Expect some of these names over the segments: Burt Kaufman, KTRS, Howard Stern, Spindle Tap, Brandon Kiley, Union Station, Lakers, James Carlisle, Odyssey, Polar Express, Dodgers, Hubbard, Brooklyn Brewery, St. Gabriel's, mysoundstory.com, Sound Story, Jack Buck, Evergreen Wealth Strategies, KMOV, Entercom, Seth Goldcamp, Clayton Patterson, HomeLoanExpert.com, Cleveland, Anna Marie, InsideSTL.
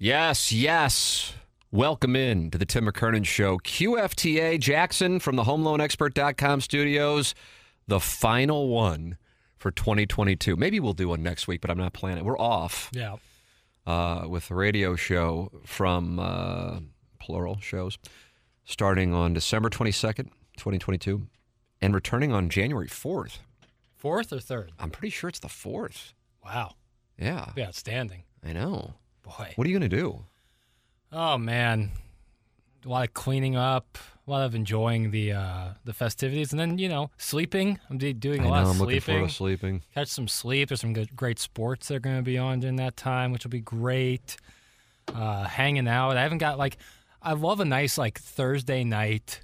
Yes. Welcome in to the Tim McKernan Show. QFTA, Jackson from the HomeLoanExpert.com studios. The final one for 2022. Maybe we'll do one next week, but I'm not planning it. We're off. Yeah. With the radio show from plural shows starting on December 22nd, 2022, and returning on January 4th. 4th or 3rd? I'm pretty sure it's the 4th. Wow. Yeah. That'd be outstanding. I know. Boy. What are you going to do? Oh, man. A lot of cleaning up, a lot of enjoying the festivities, and then, sleeping. I'm doing a lot of sleeping. I'm looking forward to sleeping. Catch some sleep. There's some great sports that are going to be on during that time, which will be great. Hanging out. I haven't got, I love a nice, Thursday night,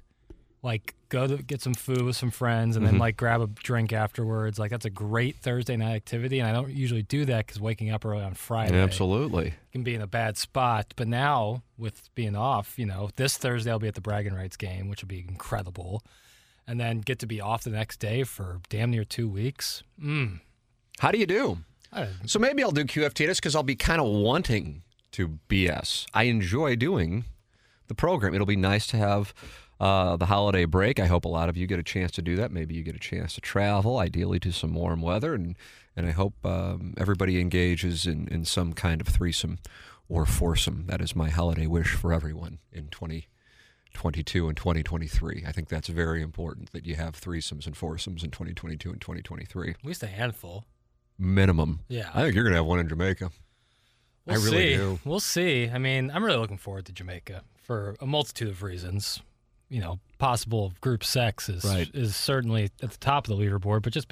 go to get some food with some friends and then, grab a drink afterwards. That's a great Thursday night activity, and I don't usually do that because waking up early on Friday. Absolutely. Can be in a bad spot. But now, with being off, this Thursday I'll be at the Bragging Rights game, which will be incredible, and then get to be off the next day for damn near 2 weeks. How do you do? So maybe I'll do QFT just because I'll be kind of wanting to BS. I enjoy doing the program. It'll be nice to have the holiday break. I hope a lot of you get a chance to do that. Maybe you get a chance to travel, ideally to some warm weather, and I hope everybody engages in some kind of threesome or foursome. That is my holiday wish for everyone in 2022 and 2023. I think that's very important that you have threesomes and foursomes in 2022 and 2023. At least a handful. Minimum. Yeah. I think you're going to have one in Jamaica. We'll see. We'll see. I mean, I'm really looking forward to Jamaica for a multitude of reasons. Possible group sex is certainly at the top of the leaderboard, but just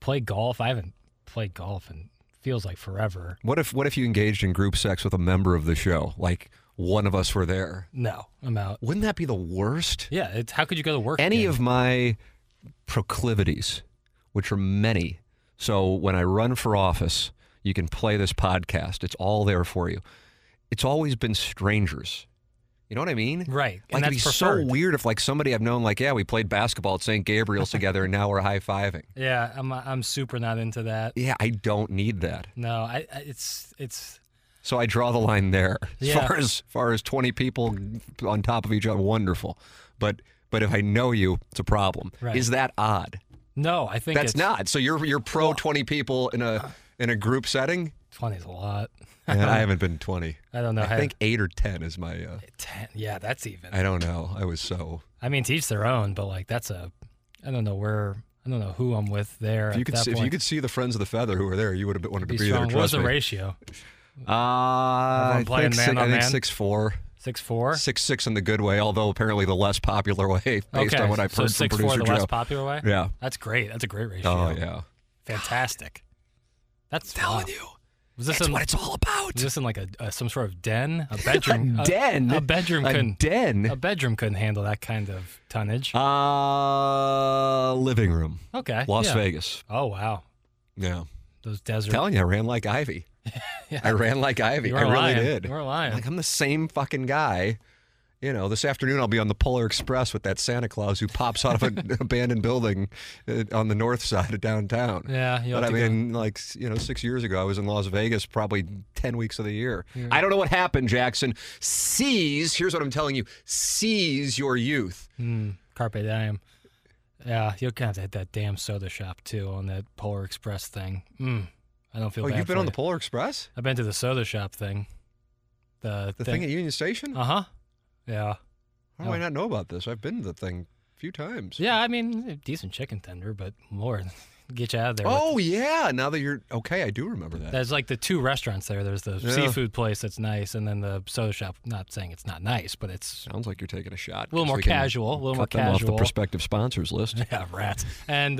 play golf. I haven't played golf in feels like forever. What if you engaged in group sex with a member of the show? Like one of us were there. No, I'm out. Wouldn't that be the worst? Yeah, how could you go to work? Any of my proclivities, which are many. So when I run for office, you can play this podcast. It's all there for you. It's always been strangers. You know what I mean? Right. And it'd be preferred. So weird if somebody I've known, we played basketball at St. Gabriel's together and now we're high-fiving. Yeah, I'm super not into that. Yeah, I don't need that. No, it's so I draw the line there. Yeah. As far as 20 people on top of each other, wonderful. But if I know you, it's a problem. Right. Is that odd? No, I think that's not. So you're pro 20 people in a group setting? 20 is a lot. And I haven't been 20. I don't know. I think 8 or 10 is my... 10? Yeah, that's even. I don't know. I was so... I mean, to each their own, but that's a... I don't know who I'm with there if you could see the friends of the feather who were there, you would have wanted to be there, trust me. What's the ratio? I think 6'4". 6'4"? 6'6" in the good way, although apparently the less popular way, based on what I've heard from producer Joe. So 6'4", the less popular way? Yeah. That's great. That's a great ratio. Oh, yeah. Fantastic. That's telling you. That's what it's all about. Was this in some sort of den? A bedroom? A bedroom couldn't handle that kind of tonnage. Living room. Okay. Las Vegas. Oh, wow. Yeah. Those deserts. I'm telling you, I ran like Ivy. Yeah. I ran like Ivy. I really did. You were lying. I'm the same fucking guy. This afternoon I'll be on the Polar Express with that Santa Claus who pops out of an abandoned building on the north side of downtown. Yeah. But I mean, 6 years ago, I was in Las Vegas probably 10 weeks of the year. Yeah. I don't know what happened, Jackson. Here's what I'm telling you. Seize your youth. Carpe diem. Yeah, you'll have to hit that damn soda shop, too, on that Polar Express thing. I don't feel bad. Oh, you've been on the Polar Express? I've been to the soda shop thing. The thing at Union Station? Uh-huh. Yeah. How do I not know about this? I've been to the thing a few times. Yeah, I mean, decent chicken tender, but more... Get you out of there. Oh, yeah. Now that you're... Okay, I do remember that. There's like the two restaurants there. There's the seafood place that's nice, and then the soda shop. Not saying it's not nice, but it's... Sounds like you're taking a shot. A little more casual. Cut them off the prospective sponsors list. Yeah, rats. And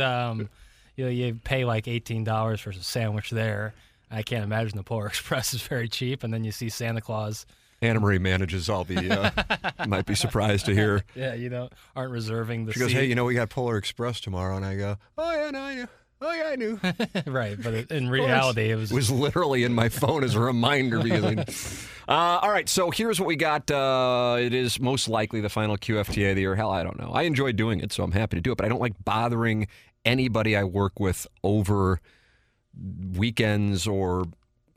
you pay like $18 for a sandwich there. I can't imagine the Polar Express is very cheap, and then you see Santa Claus... Anna Marie manages all the, might be surprised to hear. Yeah, aren't reserving the seat. She goes, hey, we got Polar Express tomorrow. And I go, oh, yeah, no, I knew. Oh, yeah, I knew. Right, but in reality, it was... It was literally in my phone as a reminder. All right, so here's what we got. It is most likely the final QFTA of the year. Hell, I don't know. I enjoy doing it, so I'm happy to do it. But I don't like bothering anybody I work with over weekends or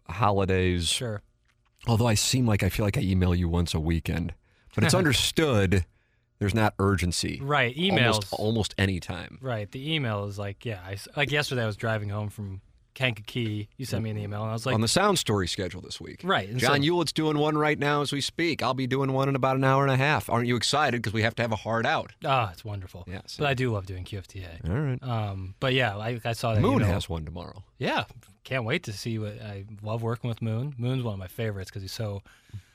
holidays. Sure. Although I feel like I email you once a weekend. But it's understood there's not urgency. Right, emails. Almost any time. Right, the email is like, yeah. Like yesterday I was driving home from Kankakee. You sent me an email, and I was like... On the Sound Story schedule this week. Right. John Hewlett's doing one right now as we speak. I'll be doing one in about an hour and a half. Aren't you excited? Because we have to have a hard out. Ah, it's wonderful. Yeah, so. But I do love doing QFTA. All right. But yeah, I saw that Moon has one tomorrow. Yeah, can't wait to see what... I love working with Moon. Moon's one of my favorites because he's so...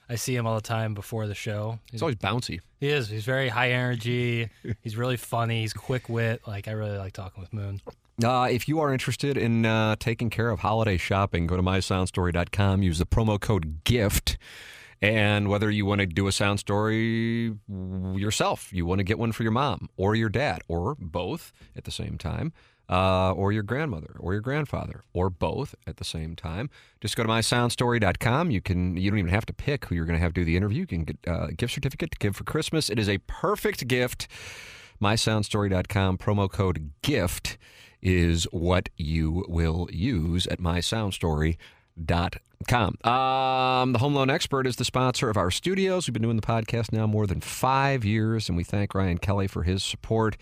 I see him all the time before the show. He's always bouncy. He is. He's very high energy. He's really funny. He's quick wit. Like, I really like talking with Moon. If you are interested in taking care of holiday shopping, go to mysoundstory.com, use the promo code GIFT, and whether you want to do a sound story yourself, you want to get one for your mom or your dad or both at the same time, or your grandmother or your grandfather or both at the same time, just go to mysoundstory.com. You don't even have to pick who you're going to have do the interview. You can get a gift certificate to give for Christmas. It is a perfect gift. mysoundstory.com, promo code GIFT is what you will use at mysoundstory.com. The Home Loan Expert is the sponsor of our studios. We've been doing the podcast now more than 5 years, and we thank Ryan Kelly for his support.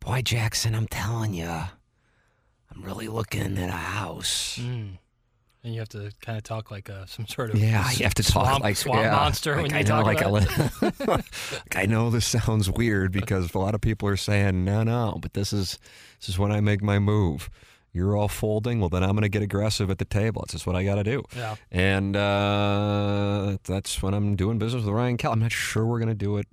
Boy, Jackson, I'm telling you, I'm really looking at a house. Mm. And you have to kind of talk like some sort of you have to talk like swamp monster when you talk about it. Like, I know this sounds weird because a lot of people are saying no, but this is when I make my move. You're all folding. Well, then I'm going to get aggressive at the table. It's just what I got to do. Yeah. And that's when I'm doing business with Ryan Kelly. I'm not sure we're going to do it.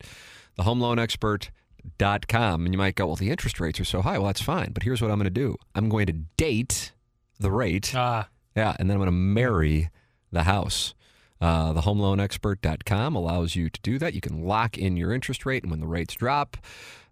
The HomeLoanExpert.com, and you might go, well, the interest rates are so high. Well, that's fine. But here's what I'm going to do. I'm going to date the rate. Yeah, and then I'm going to marry the house. The HomeLoanExpert.com allows you to do that. You can lock in your interest rate, and when the rates drop,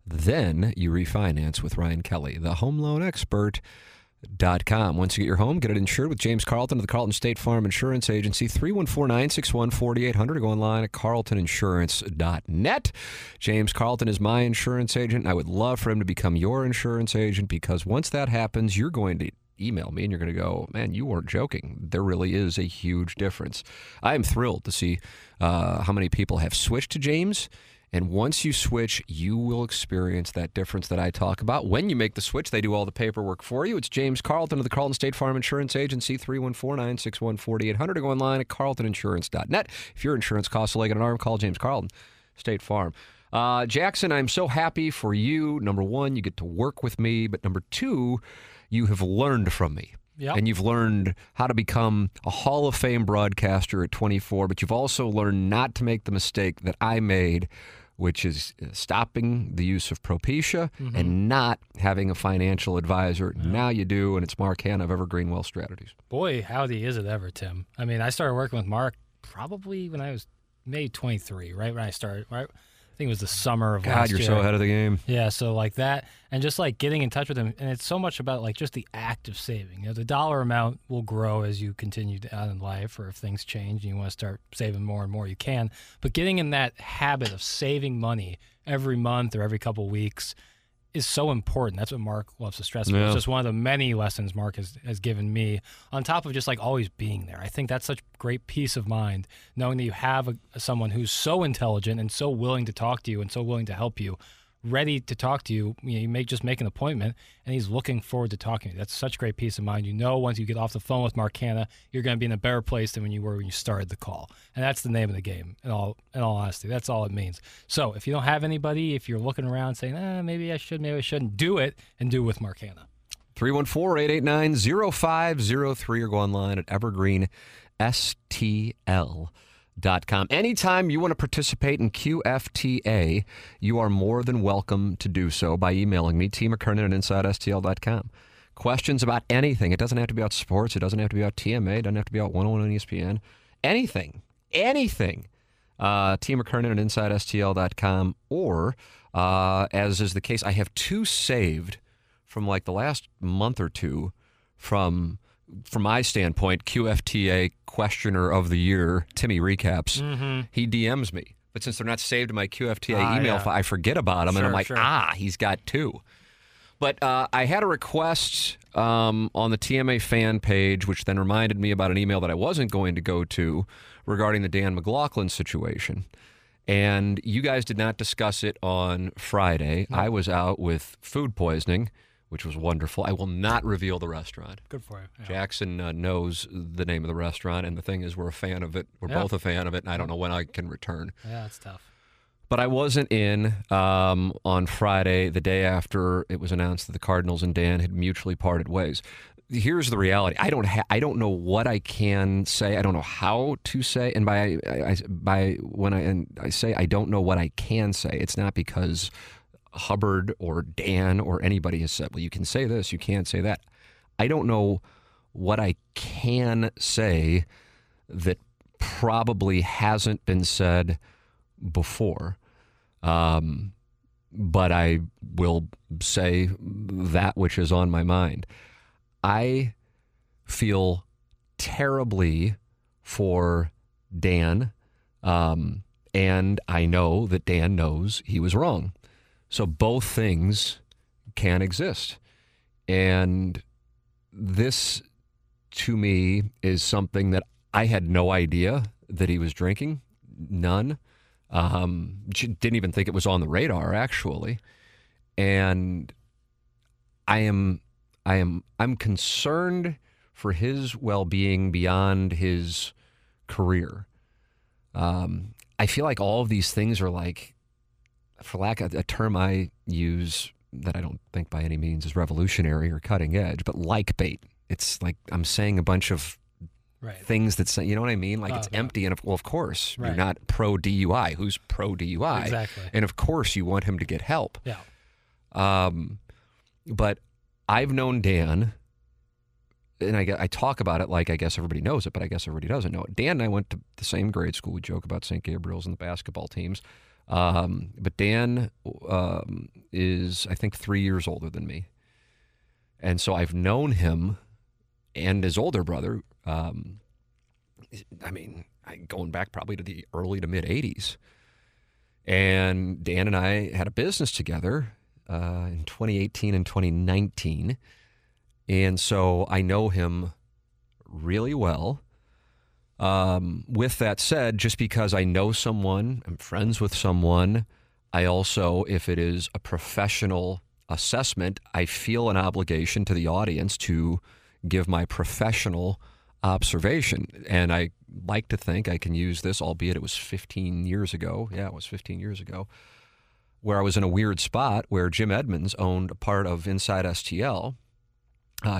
then you refinance with Ryan Kelly. The HomeLoanExpert.com. Once you get your home, get it insured with James Carlton of the Carlton State Farm Insurance Agency, 314-961-4800. Go online at carltoninsurance.net. James Carlton is my insurance agent. I would love for him to become your insurance agent because once that happens, you're going to email me and you're going to go, man, you weren't joking. There really is a huge difference. I am thrilled to see how many people have switched to James. And once you switch, you will experience that difference that I talk about. When you make the switch, they do all the paperwork for you. It's James Carlton of the Carlton State Farm Insurance Agency, 314-961-4800. Go online at carltoninsurance.net. If your insurance costs a leg and an arm, call James Carlton, State Farm. Jackson, I'm so happy for you. Number one, you get to work with me. But number two, you have learned from me. Yep. And you've learned how to become a Hall of Fame broadcaster at 24, but you've also learned not to make the mistake that I made, which is stopping the use of Propecia and not having a financial advisor. Yeah. Now you do, and it's Mark Hanna of Evergreen Wealth Strategies. Boy, howdy is it ever, Tim. I mean, I started working with Mark probably when I was maybe 23, right when I started, right? I think it was the summer of last year. God, you're so ahead of the game. Yeah, so like that, and just like getting in touch with him, and it's so much about like just the act of saving. You know, the dollar amount will grow as you continue on in life, or if things change and you want to start saving more and more, you can. But getting in that habit of saving money every month or every couple of weeks is so important. That's what Mark loves to stress about. Yeah. It's just one of the many lessons Mark has given me, on top of just like always being there. I think that's such great peace of mind, knowing that you have someone who's so intelligent and so willing to talk to you and so willing to help you ready to talk to you. You know, you may just make an appointment, and he's looking forward to talking to you. That's such great peace of mind. You know, once you get off the phone with Mark Hanna, you're going to be in a better place than when you were when you started the call. And that's the name of the game, in all honesty. That's all it means. So if you don't have anybody, if you're looking around saying, maybe I should, maybe I shouldn't, do it, and do it with Mark Hanna. 314-889-0503 or go online at evergreenstl.com. Anytime you want to participate in QFTA, you are more than welcome to do so by emailing me, Tim McKernan at InsideSTL.com. Questions about anything. It doesn't have to be about sports. It doesn't have to be about TMA. It doesn't have to be about 101 on ESPN. Anything. Tim McKernan at InsideSTL.com. Or, as is the case, I have two saved from like the last month or two from my standpoint, QFTA Questioner of the Year, Timmy Recaps, he DMs me. But since they're not saved in my QFTA email, I forget about them, and I'm like, he's got two. But I had a request on the TMA fan page, which then reminded me about an email that I wasn't going to go to regarding the Dan McLaughlin situation. And you guys did not discuss it on Friday. No. I was out with food poisoning, which was wonderful. I will not reveal the restaurant. Good for you. Yeah. Jackson knows the name of the restaurant, and the thing is we're a fan of it. We're both a fan of it, and I don't know when I can return. Yeah, that's tough. But I wasn't in on Friday, the day after it was announced that the Cardinals and Dan had mutually parted ways. Here's the reality. I don't know what I can say. I don't know how to say. And when I say I don't know what I can say, it's not because Hubbard or Dan or anybody has said, well, you can say this, you can't say that. I don't know what I can say that probably hasn't been said before, but I will say that which is on my mind. I feel terribly for Dan, and I know that Dan knows he was wrong. So both things can exist. And this, to me, is something that I had no idea that he was drinking. None. Didn't even think it was on the radar, actually. And I'm concerned for his well-being beyond his career. I feel like all of these things are like, for lack of a term I use that I don't think by any means is revolutionary or cutting edge, but like bait. It's like I'm saying a bunch of things that say, you know what I mean? Like it's empty. And of course, you're not pro DUI. Who's pro DUI? Exactly. And of course, you want him to get help. Yeah. But I've known Dan, and I talk about it like I guess everybody knows it, but I guess everybody doesn't know it. Dan and I went to the same grade school. We joke about St. Gabriel's and the basketball teams. But Dan is, I think, 3 years older than me. And so I've known him and his older brother, going back probably to the early to mid-'80s. And Dan and I had a business together in 2018 and 2019. And so I know him really well. With that said, just because I know someone, I'm friends with someone, I also, if it is a professional assessment, I feel an obligation to the audience to give my professional observation. And I like to think I can use this, albeit it was 15 years ago. Yeah, it was 15 years ago, where I was in a weird spot where Jim Edmonds owned a part of Inside STL.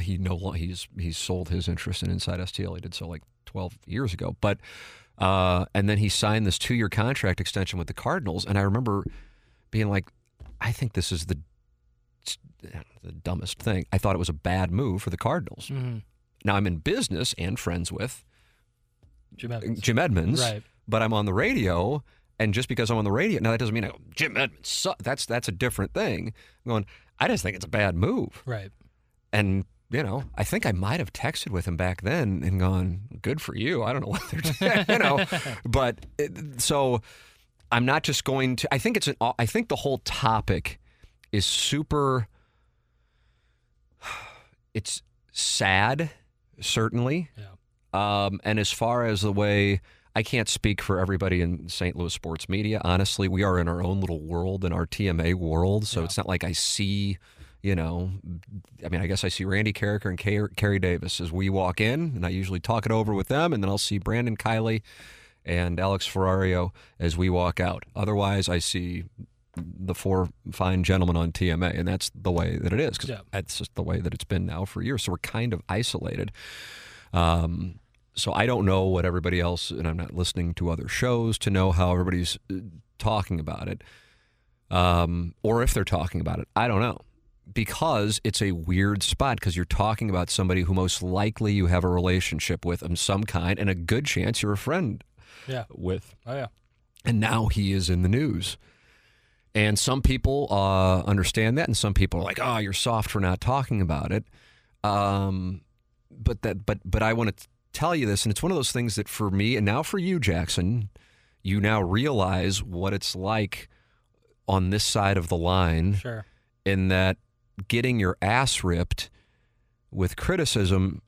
He's sold his interest in Inside STL. He did so like 12 years ago. But and then he signed this 2-year contract extension with the Cardinals. And I remember being like, I think this is the dumbest thing. I thought it was a bad move for the Cardinals. Mm-hmm. Now I'm in business and friends with Jim Edmonds, but I'm on the radio. And just because I'm on the radio, now that doesn't mean I go, Jim Edmonds sucks. That's a different thing. I'm going, I just think it's a bad move. Right. And you know, I think I might have texted with him back then and gone, good for you. I don't know what they're doing, you know. But so I'm not just going to, I think the whole topic is super, it's sad, certainly. Yeah. And as far as the way I can't speak for everybody in St. Louis sports media. Honestly, we are in our own little world, in our TMA world, so it's not like I see, you know, I mean, I guess I see Randy Carricker and Kerry Davis as we walk in, and I usually talk it over with them, and then I'll see Brandon Kiley and Alex Ferrario as we walk out. Otherwise, I see the four fine gentlemen on TMA, and that's the way that it is, because that's just the way that it's been now for years, so we're kind of isolated. So I don't know what everybody else, and I'm not listening to other shows to know how everybody's talking about it, or if they're talking about it. I don't know, because it's a weird spot, because you're talking about somebody who most likely you have a relationship with of some kind, and a good chance you're a friend with. Oh, yeah. And now he is in the news. And some people understand that, and some people are like, oh, you're soft for not talking about it. But I want to tell you this, and it's one of those things that for me, and now for you, Jackson, you now realize what it's like on this side of the line. Sure. In that getting your ass ripped with criticism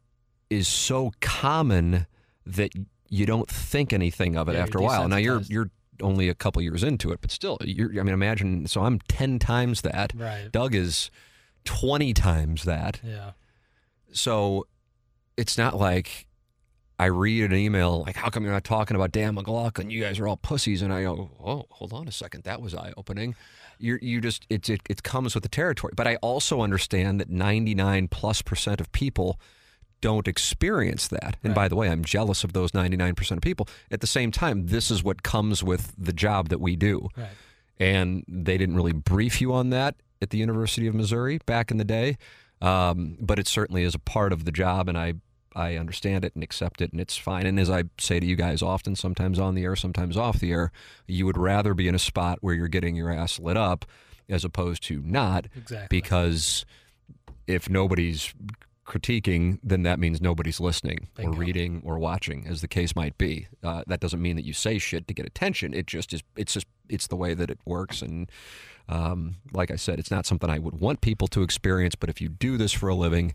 is so common that you don't think anything of it after a while. Now you're only a couple years into it, but still, I mean, imagine. So I'm 10 times that. Right. Doug is 20 times that. Yeah. So it's not like I read an email like, "How come you're not talking about Dan McLaughlin? You guys are all pussies." And I go, "Oh, hold on a second. That was eye-opening." You just it comes with the territory. But I also understand that 99%+ of people don't experience that. And by the way, I'm jealous of those 99% of people. At the same time, this is what comes with the job that we do. Right. And they didn't really brief you on that at the University of Missouri back in the day. But it certainly is a part of the job, and I understand it and accept it, and it's fine. And as I say to you guys often, sometimes on the air, sometimes off the air, you would rather be in a spot where you're getting your ass lit up as opposed to not. Exactly. Because if nobody's critiquing, then that means nobody's listening or reading or watching, as the case might be. That doesn't mean that you say shit to get attention. It just is. It's just the way that it works. And like I said, it's not something I would want people to experience. But if you do this for a living,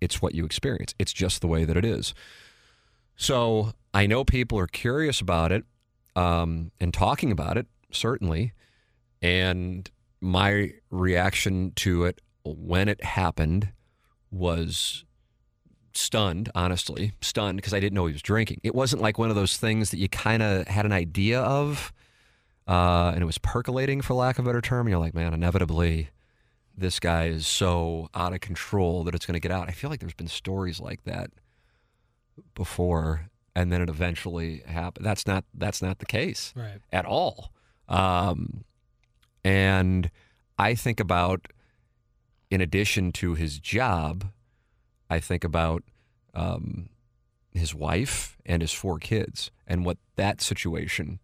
it's what you experience. It's just the way that it is. So I know people are curious about it and talking about it, certainly. And my reaction to it when it happened was stunned, honestly, because I didn't know he was drinking. It wasn't like one of those things that you kind of had an idea of, and it was percolating, for lack of a better term. And you're like, man, inevitably, this guy is so out of control that it's going to get out. I feel like there's been stories like that before, and then it eventually happened. That's not the case at all. And I think about, in addition to his job, I think about his wife and his four kids, and what that situation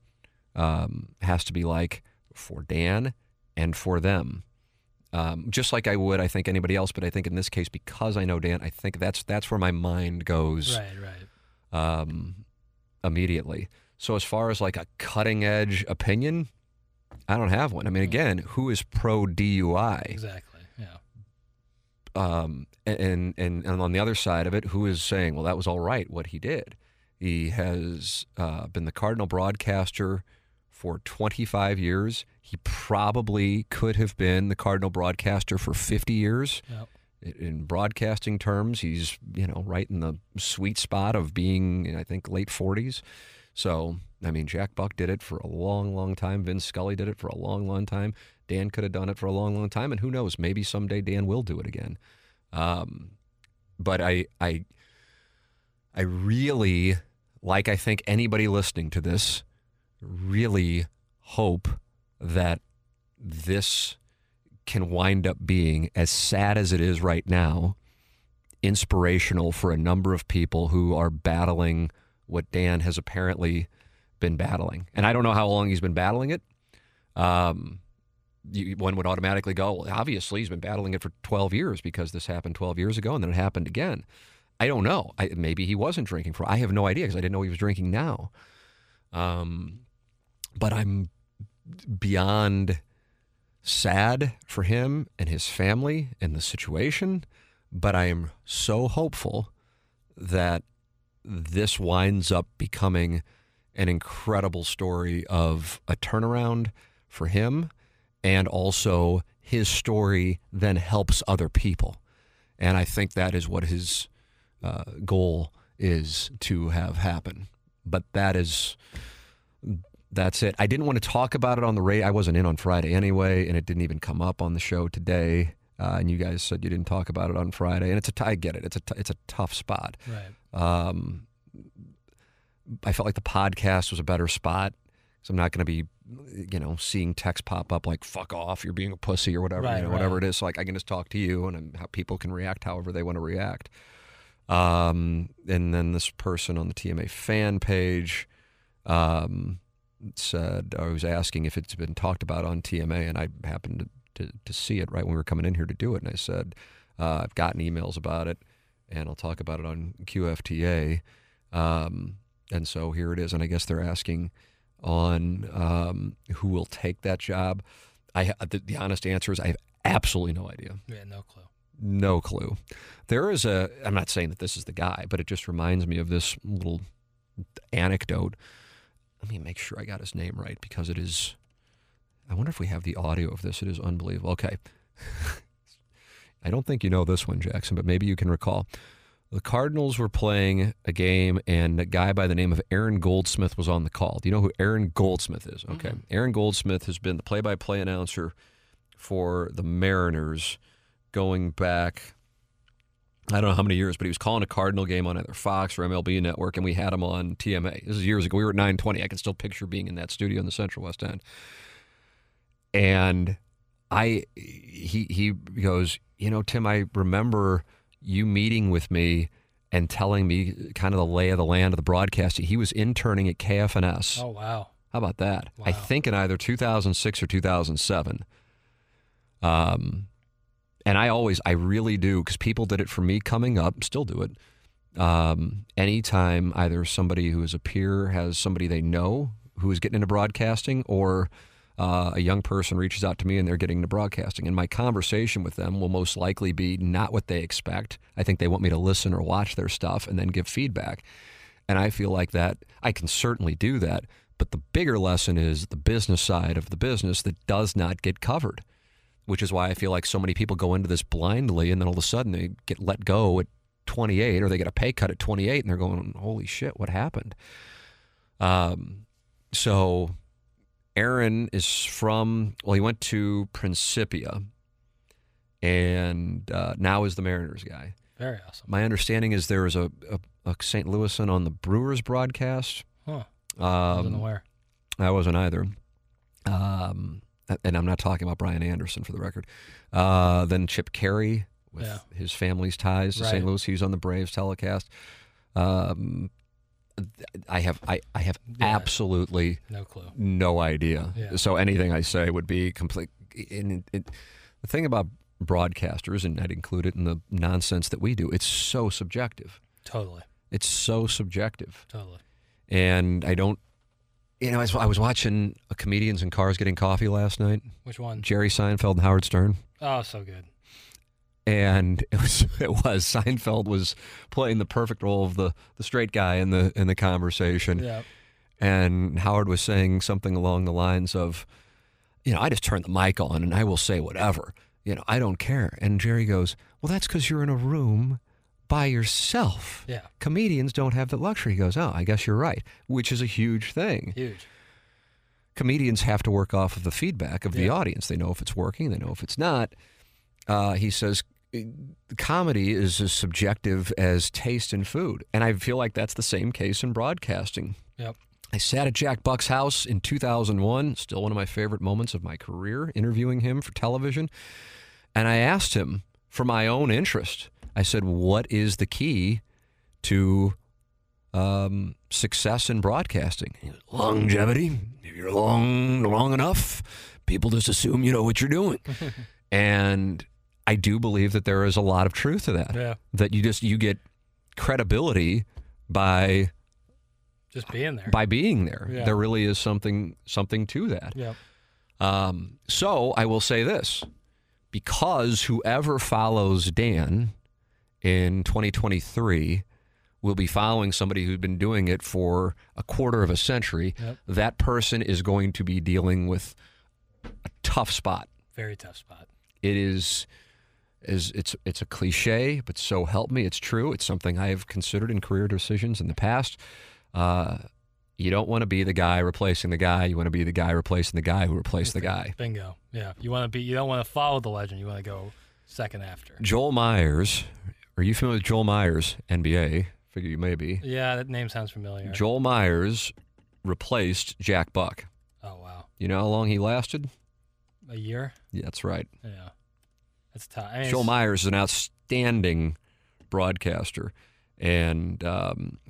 has to be like for Dan and for them. Just like I would, I think, anybody else, but I think in this case, because I know Dan, I think that's where my mind goes immediately. So as far as like a cutting edge opinion, I don't have one. I mean, again, who is pro DUI? Exactly. Yeah. And on the other side of it, who is saying, well, that was all right, what he did? He has been the Cardinal broadcaster for 25 years. He probably could have been the Cardinal broadcaster for 50 years. Yep. In broadcasting terms, he's, you know, right in the sweet spot of being, I think, late 40s. So, I mean, Jack Buck did it for a long, long time. Vin Scully did it for a long, long time. Dan could have done it for a long, long time. And who knows, maybe someday Dan will do it again. But I really, like I think anybody listening to this, really hope that this can wind up being, as sad as it is right now, inspirational for a number of people who are battling what Dan has apparently been battling. And I don't know how long he's been battling it. One would automatically go, well, obviously he's been battling it for 12 years because this happened 12 years ago and then it happened again. I don't know. Maybe he wasn't drinking for, I have no idea because I didn't know he was drinking now. But I'm beyond sad for him and his family and the situation, but I am so hopeful that this winds up becoming an incredible story of a turnaround for him, and also his story then helps other people. And I think that is what his goal is to have happen. But that's it. I didn't want to talk about it on the radio. I wasn't in on Friday anyway, and it didn't even come up on the show today. And you guys said you didn't talk about it on Friday. And I get it. It's a tough spot. Right. I felt like the podcast was a better spot, because I'm not going to be, seeing text pop up like, fuck off, you're being a pussy or whatever, whatever it is. So, I can just talk to you, and how people can react however they want to react. And then this person on the TMA fan page said, I was asking if it's been talked about on TMA, and I happened to see it right when we were coming in here to do it. And I said, I've gotten emails about it, and I'll talk about it on QFTA. And so here it is. And I guess they're asking on who will take that job. The honest answer is I have absolutely no idea. Yeah, no clue. No clue. There is I'm not saying that this is the guy, but it just reminds me of this little anecdote. Let me make sure I got his name right, because it is, I wonder if we have the audio of this. It is unbelievable. Okay. I don't think you know this one, Jackson, but maybe you can recall. The Cardinals were playing a game, and a guy by the name of Aaron Goldsmith was on the call. Do you know who Aaron Goldsmith is? Okay. Mm-hmm. Aaron Goldsmith has been the play-by-play announcer for the Mariners going back, I don't know how many years, but he was calling a Cardinal game on either Fox or MLB Network, and we had him on TMA. This is years ago. We were at 920. I can still picture being in that studio in the Central West End. And he goes, Tim, I remember you meeting with me and telling me kind of the lay of the land of the broadcast. He was interning at KFNS. Oh, wow. How about that? Wow. I think in either 2006 or 2007. And I really do, because people did it for me coming up, still do it. Anytime either somebody who is a peer has somebody they know who is getting into broadcasting, or a young person reaches out to me and they're getting into broadcasting, and my conversation with them will most likely be not what they expect. I think they want me to listen or watch their stuff and then give feedback. And I feel like that I can certainly do that. But the bigger lesson is the business side of the business that does not get covered, which is why I feel like so many people go into this blindly, and then all of a sudden they get let go at 28, or they get a pay cut at 28, and they're going, holy shit, what happened? So Aaron is from, he went to Principia, and now is the Mariners guy. Very awesome. My understanding is there is a St. Louisan on the Brewers broadcast. Huh. I wasn't aware. I wasn't either. And I'm not talking about Brian Anderson, for the record. Then Chip Carey with his family's ties to St. Louis. He was on the Braves telecast. I have absolutely no idea. Yeah. So anything I say would be complete. And the thing about broadcasters, and I'd include it in the nonsense that we do, it's so subjective. Totally. It's so subjective. Totally. And I don't, I was watching Comedians in Cars Getting Coffee last night. Which one? Jerry Seinfeld and Howard Stern. Oh, so good. And it was Seinfeld was playing the perfect role of the straight guy in the conversation. Yeah. And Howard was saying something along the lines of, I just turn the mic on and I will say whatever. I don't care. And Jerry goes, well, that's because you're in a room by yourself. Yeah. Comedians don't have that luxury. He goes, oh, I guess you're right, which is a huge thing. Huge. Comedians have to work off of the feedback of the audience. They know if it's working. They know if it's not. He says, comedy is as subjective as taste in food. And I feel like that's the same case in broadcasting. Yep. I sat at Jack Buck's house in 2001, still one of my favorite moments of my career, interviewing him for television. And I asked him, for my own interest, I said, what is the key to success in broadcasting? Longevity. If you're long enough, people just assume you know what you're doing. And I do believe that there is a lot of truth to that. Yeah. That you get credibility by just being there. By being there. Yeah. There really is something to that. Yeah. So I will say this, because whoever follows Dan in 2023 will be following somebody who's been doing it for a quarter of a century. Yep. That person is going to be dealing with a tough spot. Very tough spot. It is it's a cliche, but so help me, it's true. It's something I have considered in career decisions in the past. You don't want to be the guy replacing the guy. You want to be the guy replacing the guy who replaced the guy. Bingo. Yeah. You don't want to follow the legend. You want to go second after. Joel Myers. Are you familiar with Joel Myers, NBA? Figure you may be. Yeah, that name sounds familiar. Joel Myers replaced Jack Buck. Oh, wow. You know how long he lasted? A year? Yeah, that's right. Yeah. That's tough. I mean, Joel Myers is an outstanding broadcaster. And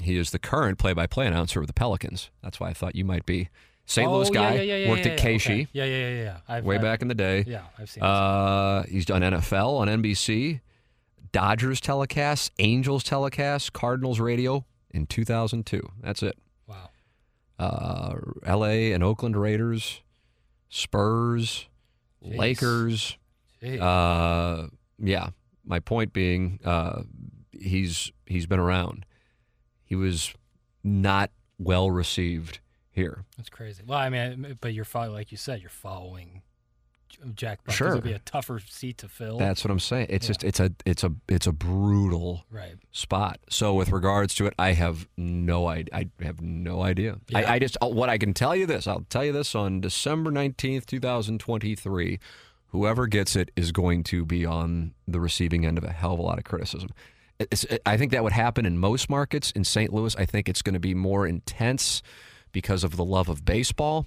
he is the current play-by-play announcer of the Pelicans. That's why I thought you might be. St. Louis guy, worked at KSHE. Okay. Yeah. Way back in the day. Yeah, I've seen him. He's done NFL on NBC, Dodgers telecasts, Angels telecasts, Cardinals radio in 2002. That's it. Wow. L.A. and Oakland Raiders, Spurs, jeez, Lakers. Jeez. Yeah, my point being... He's been around. He was not well received here. That's crazy. Well, I mean, but you're following, like you said, you're following Jack Buck. Sure, it'll be a tougher seat to fill. That's what I'm saying. It's just it's a brutal spot. So with regards to it, I have no idea. Yeah. What I can tell you this. I'll tell you this on December 19th, 2023. Whoever gets it is going to be on the receiving end of a hell of a lot of criticism. I think that would happen in most markets. In St. Louis, I think it's going to be more intense because of the love of baseball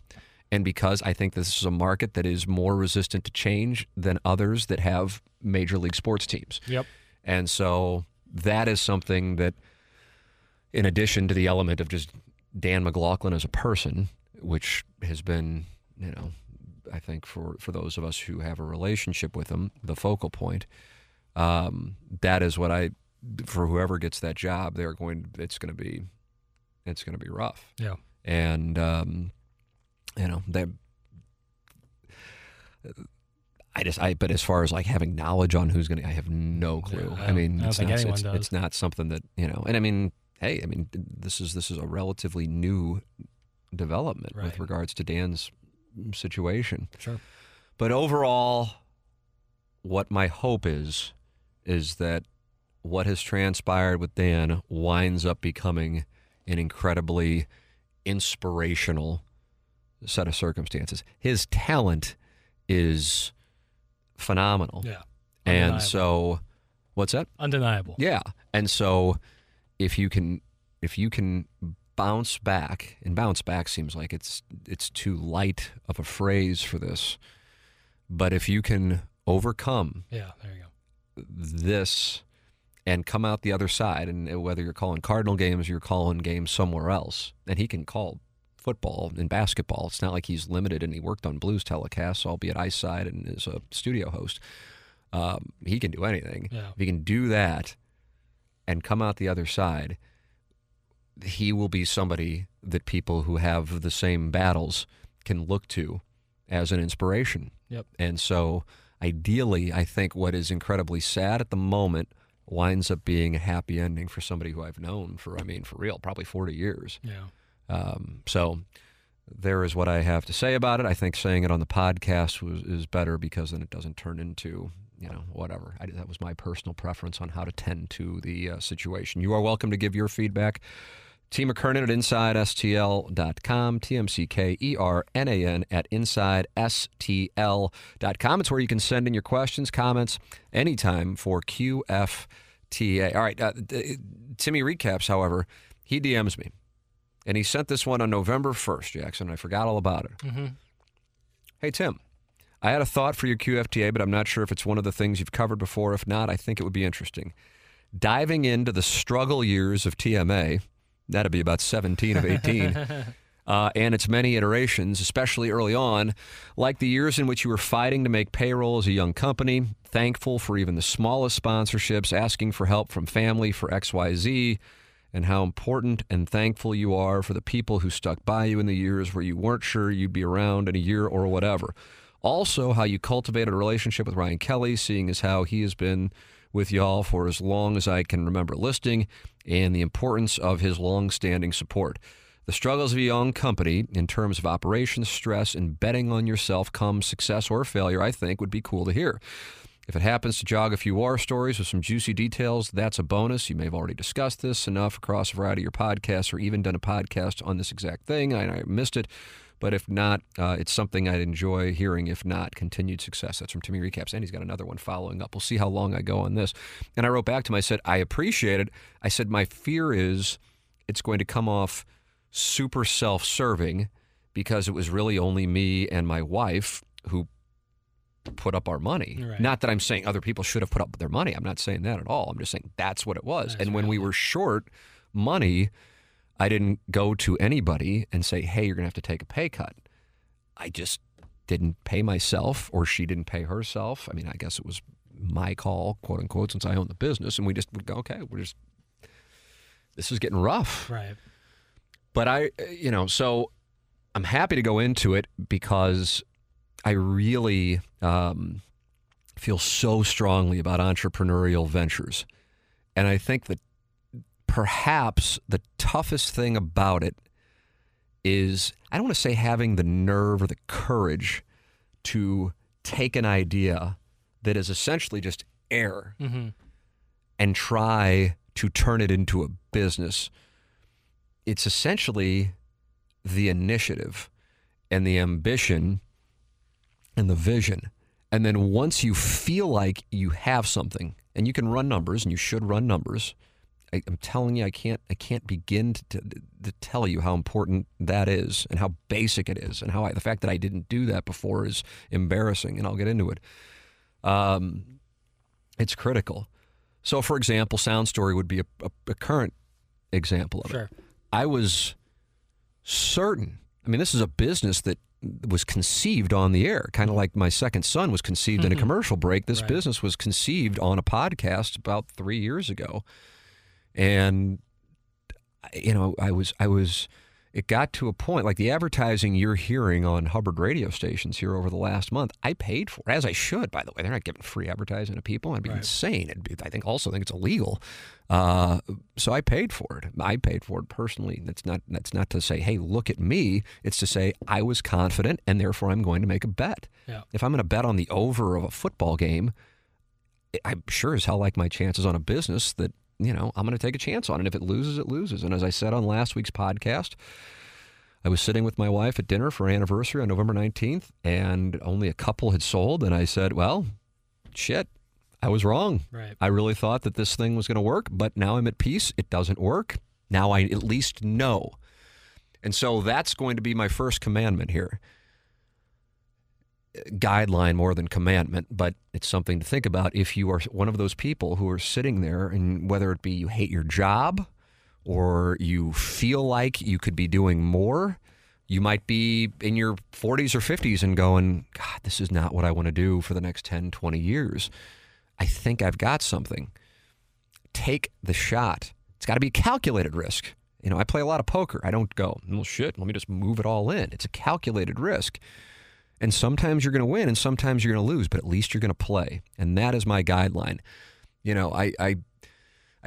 and because I think this is a market that is more resistant to change than others that have major league sports teams. Yep. And so that is something that, in addition to the element of just Dan McLaughlin as a person, which has been, you know, I think for those of us who have a relationship with him, the focal point, that is what I... For whoever gets that job, it's going to be rough. Yeah, and but as far as like having knowledge on who's going to, I have no clue. Yeah, it's not something that And this is a relatively new development with regards to Dan's situation. Sure, but overall, what my hope is that what has transpired with Dan winds up becoming an incredibly inspirational set of circumstances. His talent is phenomenal. Yeah. Undeniable. And so what's that? Undeniable. Yeah. And so if you can bounce back, and bounce back seems like it's too light of a phrase for this, but if you can overcome this and come out the other side, and whether you're calling Cardinal games, you're calling games somewhere else. And he can call football and basketball. It's not like he's limited, and he worked on Blues telecasts, albeit ice side, and is a studio host. He can do anything. Yeah. If he can do that and come out the other side, he will be somebody that people who have the same battles can look to as an inspiration. Yep. And so ideally, I think what is incredibly sad at the moment winds up being a happy ending for somebody who I've known for probably 40 years. Yeah. So there is what I have to say about it. I think saying it on the podcast is better because then it doesn't turn into, whatever. That was my personal preference on how to tend to the situation. You are welcome to give your feedback. Tim McKernan at InsideSTL.com, TMCKERNAN at InsideSTL.com. It's where you can send in your questions, comments, anytime for QFTA. All right, Timmy Recaps, however, he DMs me, and he sent this one on November 1st, Jackson, and I forgot all about it. Mm-hmm. Hey, Tim, I had a thought for your QFTA, but I'm not sure if it's one of the things you've covered before. If not, I think it would be interesting. Diving into the struggle years of TMA... That'd be about 17 of 18, and its many iterations, especially early on, like the years in which you were fighting to make payroll as a young company, thankful for even the smallest sponsorships, asking for help from family for XYZ, and how important and thankful you are for the people who stuck by you in the years where you weren't sure you'd be around in a year or whatever. Also, how you cultivated a relationship with Ryan Kelly, seeing as how he has been with y'all for as long as I can remember listening, and the importance of his long-standing support. The struggles of a young company in terms of operations, stress, and betting on yourself come success or failure, I think, would be cool to hear. If it happens to jog a few war stories with some juicy details, that's a bonus. You may have already discussed this enough across a variety of your podcasts or even done a podcast on this exact thing. I missed it. But if not, it's something I'd enjoy hearing. If not, continued success. That's from Timmy Recaps. And he's got another one following up. We'll see how long I go on this. And I wrote back to him. I said, I appreciate it. I said, my fear is it's going to come off super self-serving because it was really only me and my wife who put up our money. Right. Not that I'm saying other people should have put up their money. I'm not saying that at all. I'm just saying that's what it was. That's and when we were short money, I didn't go to anybody and say, hey, you're going to have to take a pay cut. I just didn't pay myself, or she didn't pay herself. I mean, I guess it was my call, quote unquote, since I own the business. And we just would go, okay, this is getting rough. Right. But so I'm happy to go into it because I really feel so strongly about entrepreneurial ventures. And I think that perhaps the toughest thing about it is, I don't want to say having the nerve or the courage to take an idea that is essentially just air and try to turn it into a business. It's essentially the initiative and the ambition and the vision. And then once you feel like you have something, and you can run numbers, and you should run numbers, I'm telling you, I can't begin to tell you how important that is and how basic it is, and how the fact that I didn't do that before is embarrassing, and I'll get into it. It's critical. So, for example, Sound Story would be a current example of it. I was certain. I mean, this is a business that was conceived on the air, kind of like my second son was conceived in a commercial break. This business was conceived on a podcast about 3 years ago. And, it got to a point, like the advertising you're hearing on Hubbard radio stations here over the last month, I paid for, as I should, by the way. They're not giving free advertising to people. I'd be insane. I think it's illegal. So I paid for it. I paid for it personally. That's not to say, hey, look at me. It's to say I was confident and therefore I'm going to make a bet. Yeah. If I'm going to bet on the over of a football game, I'm sure as hell like my chances on a business that, I'm going to take a chance on it. If it loses, it loses. And as I said on last week's podcast, I was sitting with my wife at dinner for our anniversary on November 19th, and only a couple had sold. And I said, well, shit, I was wrong. Right. I really thought that this thing was going to work, but now I'm at peace. It doesn't work. Now I at least know. And so that's going to be my first commandment here. Guideline more than commandment, but it's something to think about if you are one of those people who are sitting there, and whether it be you hate your job or you feel like you could be doing more, you might be in your 40s or 50s and going, God, this is not what I want to do for the next 10, 20 years. I think I've got something. Take the shot. It's got to be a calculated risk. I play a lot of poker. I don't go, well, shit, let me just move it all in. It's a calculated risk. And sometimes you're going to win and sometimes you're going to lose, but at least you're going to play. And that is my guideline. I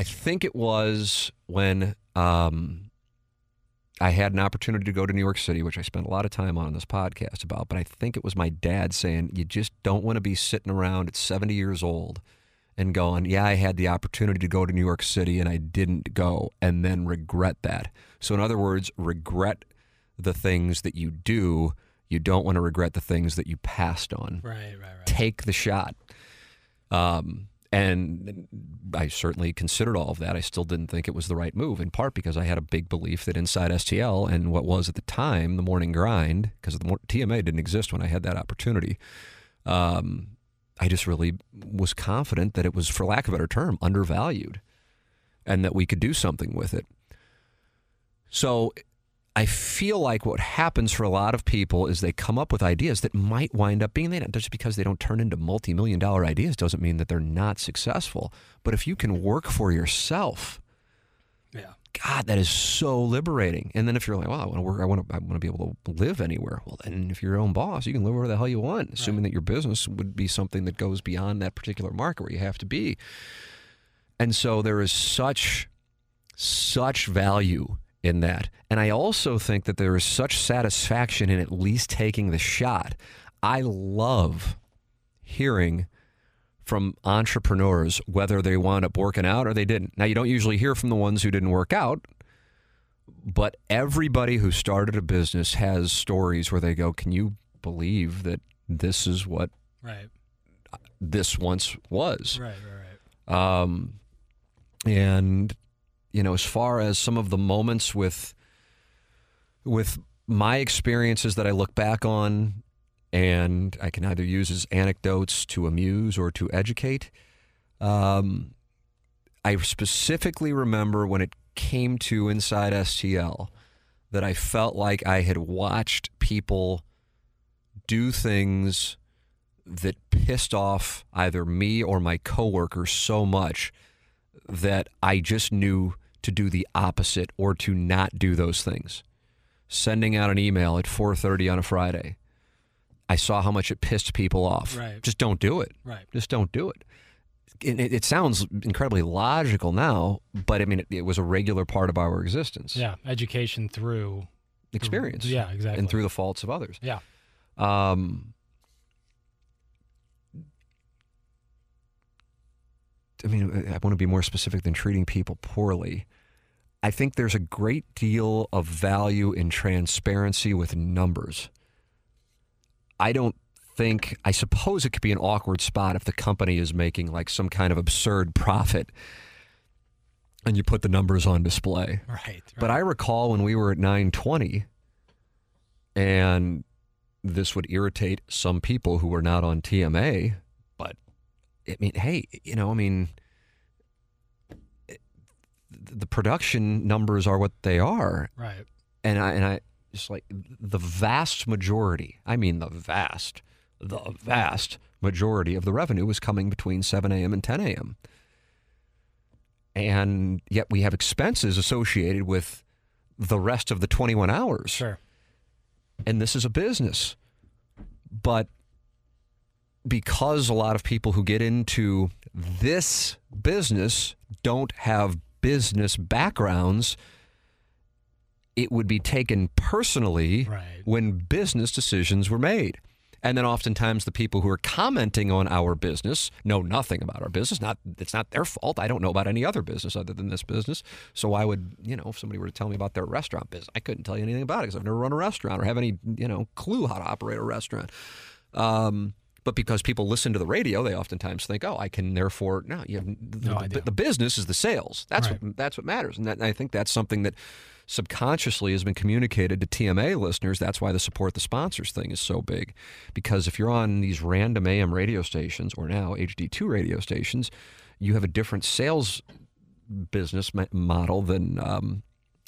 think it was when I had an opportunity to go to New York City, which I spent a lot of time on this podcast about, but I think it was my dad saying, you just don't want to be sitting around at 70 years old and going, yeah, I had the opportunity to go to New York City and I didn't go, and then regret that. So in other words, regret the things that you do. You don't want to regret the things that you passed on. Right. Take the shot. And I certainly considered all of that. I still didn't think it was the right move, in part because I had a big belief that InsideSTL and what was at the time the Morning Grind, because the TMA didn't exist when I had that opportunity, I just really was confident that it was, for lack of a better term, undervalued and that we could do something with it. So I feel like what happens for a lot of people is they come up with ideas that might wind up being, just because they don't turn into multi-million-dollar ideas doesn't mean that they're not successful. But if you can work for yourself, God, that is so liberating. And then if you're like, well, I want to work, I want to be able to live anywhere. Well, then if you're your own boss, you can live where the hell you want, assuming that your business would be something that goes beyond that particular market where you have to be. And so there is such value in that. And I also think that there is such satisfaction in at least taking the shot. I love hearing from entrepreneurs, whether they wound up working out or they didn't. Now, you don't usually hear from the ones who didn't work out, but everybody who started a business has stories where they go, can you believe that this is what this once was? Right. And, you know, as far as some of the moments with my experiences that I look back on, and I can either use as anecdotes to amuse or to educate. I specifically remember when it came to Inside STL that I felt like I had watched people do things that pissed off either me or my coworkers so much that I just knew to do the opposite or to not do those things. Sending out an email at 4:30 on a Friday. I saw how much it pissed people off. Right. Just don't do it. Right. Just don't do it. It sounds incredibly logical now, but I mean, it was a regular part of our existence. Yeah. Education through experience. Yeah, exactly. And through the faults of others. Yeah. I mean, I want to be more specific than treating people poorly. I think there's a great deal of value in transparency with numbers. I don't think, I suppose it could be an awkward spot if the company is making like some kind of absurd profit and you put the numbers on display. Right. But I recall when we were at 920, and this would irritate some people who were not on TMA, but I mean, hey, you know, I mean, the production numbers are what they are. Right. And I just like the vast majority, I mean the vast majority of the revenue was coming between 7 a.m. and 10 a.m. And yet we have expenses associated with the rest of the 21 hours. Sure. And this is a business. But because a lot of people who get into this business don't have business backgrounds, it would be taken personally when business decisions were made. And then oftentimes the people who are commenting on our business know nothing about our business. It's not their fault. I don't know about any other business other than this business. So I would, you know, if somebody were to tell me about their restaurant business, I couldn't tell you anything about it because I've never run a restaurant or have any, you know, clue how to operate a restaurant. But because people listen to the radio, they oftentimes think, oh, I can therefore, no, you have no idea. The business is the sales. That's what matters. And I think that's something that subconsciously has been communicated to TMA listeners. That's why the support the sponsors thing is so big. Because if you're on these random AM radio stations or now HD2 radio stations, you have a different sales business model than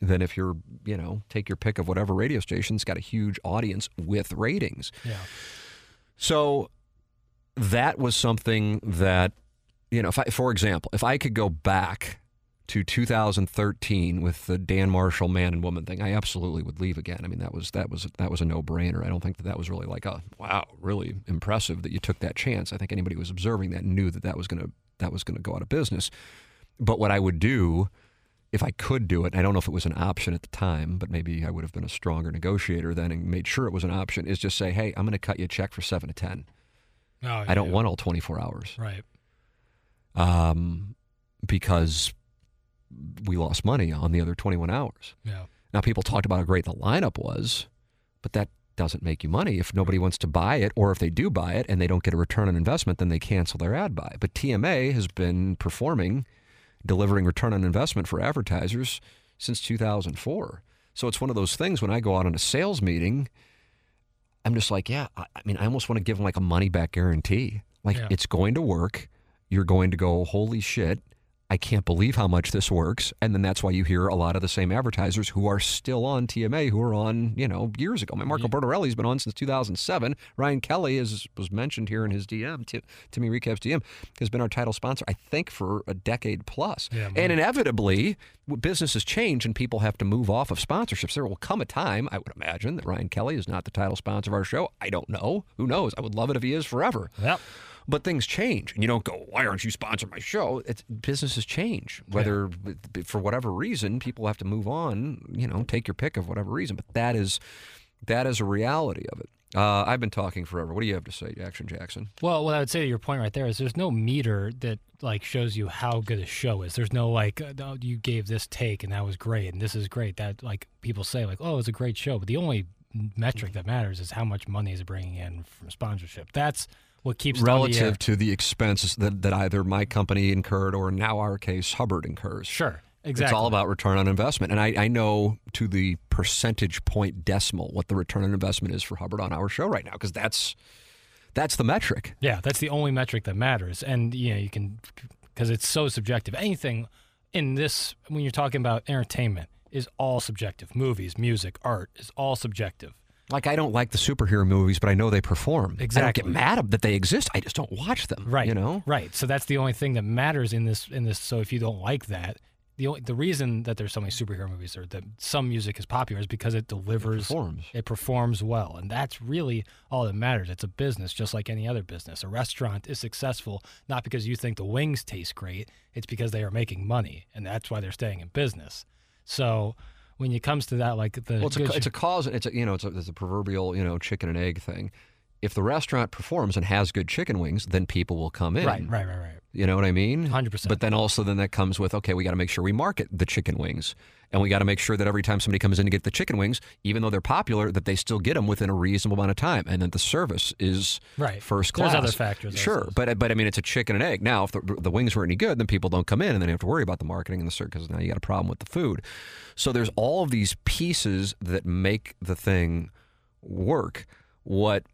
if you're, you know, take your pick of whatever radio station's got a huge audience with ratings. Yeah. So that was something that, you know, for example, if I could go back to 2013 with the Dan Marshall man and woman thing, I absolutely would leave again. I mean, that was a no-brainer. I don't think that was really like a wow, really impressive that you took that chance. I think anybody who was observing that knew that was going to go out of business. But what I would do if I could do it, and I don't know if it was an option at the time, but maybe I would have been a stronger negotiator then and made sure it was an option, is just say, hey, I'm going to cut you a check for 7 to 10. Oh, I don't want all 24 hours. Right. Because we lost money on the other 21 hours. Yeah. Now, people talked about how great the lineup was, but that doesn't make you money. If nobody wants to buy it, or if they do buy it and they don't get a return on investment, then they cancel their ad buy. But TMA has been performing, delivering return on investment for advertisers since 2004. So it's one of those things when I go out on a sales meeting, I'm just like, yeah, I mean, I almost want to give them like a money back guarantee. Like, it's going to work. You're going to go, holy shit, I can't believe how much this works. And then that's why you hear a lot of the same advertisers who are still on TMA, who were on, you know, years ago. I mean, Marco Bertarelli's been on since 2007. Ryan Kelly, as was mentioned here in his DM, Timmy Recaps DM, has been our title sponsor, I think, for a decade plus. Yeah, and inevitably, businesses change and people have to move off of sponsorships. There will come a time, I would imagine, that Ryan Kelly is not the title sponsor of our show. I don't know. Who knows? I would love it if he is forever. Yep. But things change, and you don't go, why aren't you sponsoring my show? Businesses change. Whether for whatever reason, people have to move on, you know, take your pick of whatever reason. But that is a reality of it. I've been talking forever. What do you have to say, Jackson? Well, what I would say to your point right there is there's no meter that, like, shows you how good a show is. There's no, like, oh, you gave this take, and that was great, and this is great. That, like, people say, like, oh, it's a great show. But the only metric that matters is how much money is bringing in from sponsorship. That's what keeps relative to the expenses that either my company incurred or, now our case, Hubbard incurs. Sure, exactly. It's all about return on investment. And I know to the percentage point decimal what the return on investment is for Hubbard on our show right now, because that's the metric. Yeah, that's the only metric that matters. And, you know, you can, because it's so subjective. Anything in this, when you're talking about entertainment, is all subjective. Movies, music, art is all subjective. Like, I don't like the superhero movies, but I know they perform. Exactly. I don't get mad that they exist. I just don't watch them. Right. You know. Right. So that's the only thing that matters in this. So if you don't like that, the reason that there's so many superhero movies or that some music is popular is because it delivers. It performs well, and that's really all that matters. It's a business, just like any other business. A restaurant is successful not because you think the wings taste great. It's because they are making money, and that's why they're staying in business. So. When it comes to that, like the it's a cause. It's a proverbial chicken and egg thing. If the restaurant performs and has good chicken wings, then people will come in. Right. You know what I mean? 100%. But then also that comes with, okay, we got to make sure we market the chicken wings, and we got to make sure that every time somebody comes in to get the chicken wings, even though they're popular, that they still get them within a reasonable amount of time, and that the service is first class. There's other factors. Sure, but I mean, it's a chicken and egg. Now, if the wings weren't any good, then people don't come in, and then you have to worry about the marketing and the service because now you got a problem with the food. So there's all of these pieces that make the thing work. What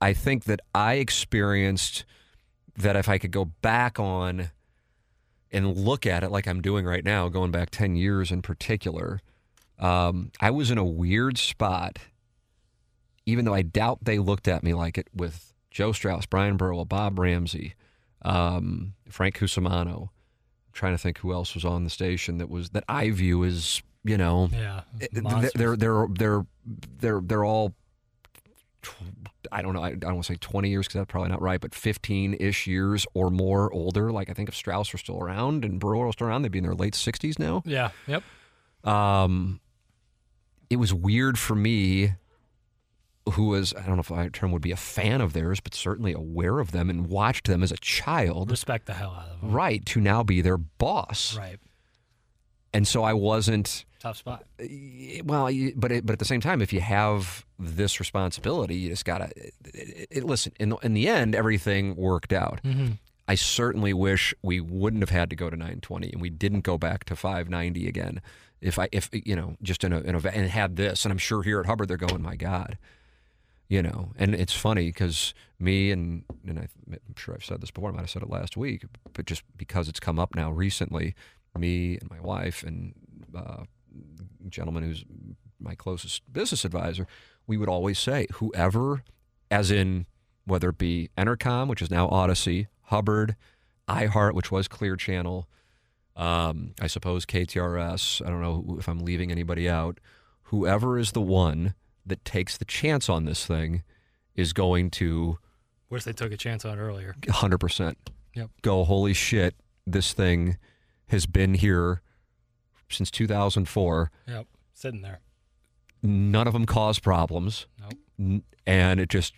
I think that I experienced, that if I could go back on and look at it like I'm doing right now, going back 10 years in particular, I was in a weird spot, even though I doubt they looked at me like it, with Joe Strauss, Brian Burwell, Bob Ramsey, Frank Cusimano. I'm trying to think who else was on the station that I view as, they're all, I don't know, I don't want to say 20 years because that's probably not right, but 15-ish years or more older. Like, I think if Strauss were still around and Burrow were still around, they'd be in their late 60s now. Yeah, yep. It was weird for me, who was, I don't know if my term would be a fan of theirs, but certainly aware of them and watched them as a child. Respect the hell out of them. Right, to now be their boss. Right. And so I wasn't... Tough spot. Well, but at the same time, if you have this responsibility, you just gotta listen. In the end, everything worked out. Mm-hmm. I certainly wish we wouldn't have had to go to 920 and we didn't go back to 590 again. If had this, and I'm sure here at Hubbard they're going, my God, And it's funny because me and I'm sure I've said this before. I might have said it last week, but just because it's come up now recently, me and my wife and. Gentleman who's my closest business advisor, we would always say, whoever, as in whether it be Entercom, which is now Odyssey, Hubbard, iHeart, which was Clear Channel, I suppose KTRS, I don't know if I'm leaving anybody out, whoever is the one that takes the chance on this thing is going to... Wish they took a chance on earlier. 100%. Yep. Go, holy shit, this thing has been here since 2004. Yep, sitting there. None of them cause problems. Nope. And it just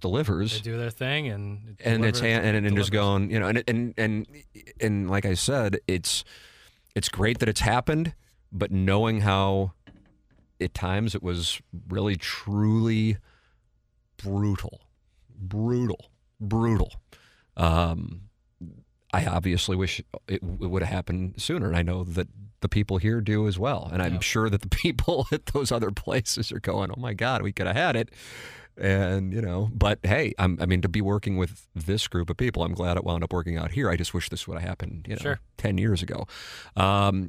delivers. They do their thing, and like I said, it's great that it's happened, but knowing how at times it was really truly brutal. I obviously wish it would have happened sooner, and I know that the people here do as well. And I'm sure that the people at those other places are going, oh, my God, we could have had it. And, you know, but hey, I mean, to be working with this group of people, I'm glad it wound up working out here. I just wish this would have happened, you know, sure, 10 years ago.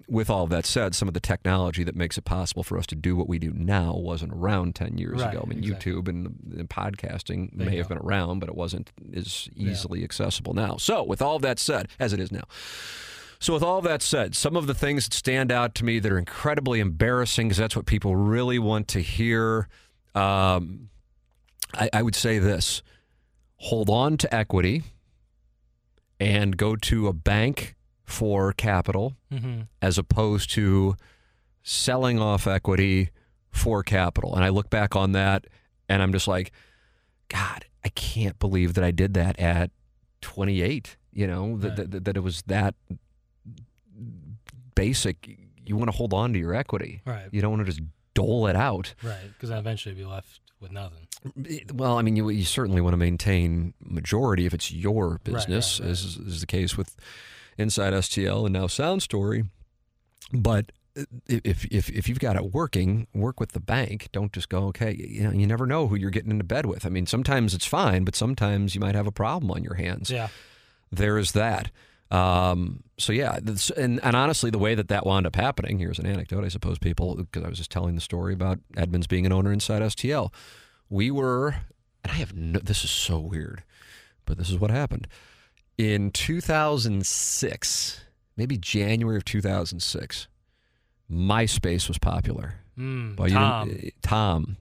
With all that said, some of the technology that makes it possible for us to do what we do now wasn't around 10 years ago. I mean, exactly. YouTube and podcasting may have been around, but it wasn't as easily accessible now. So with all that said, as it is now. So with all that said, some of the things that stand out to me that are incredibly embarrassing, because that's what people really want to hear. I would say this: hold on to equity and go to a bank for capital, mm-hmm, as opposed to selling off equity for capital. And I look back on that and I'm just like, God, I can't believe that I did that at 28, you know, that it was that basic. You want to hold on to your equity. Right. You don't want to just dole it out. Right, because I'll eventually be left with nothing. Well, I mean, you certainly want to maintain majority if it's your business, right. As is the case with Inside STL and now Sound Story. But if you've got it working, work with the bank. Don't just go, okay, you know, you never know who you're getting into bed with. I mean, sometimes it's fine, but sometimes you might have a problem on your hands. Yeah. There is that. So yeah, and honestly, the way that wound up happening, here's an anecdote, I suppose, people, because I was just telling the story about Edmonds being an owner inside STL. We were, and I have no, this is so weird, but this is what happened. In 2006, maybe January of 2006, MySpace was popular. Well, Tom.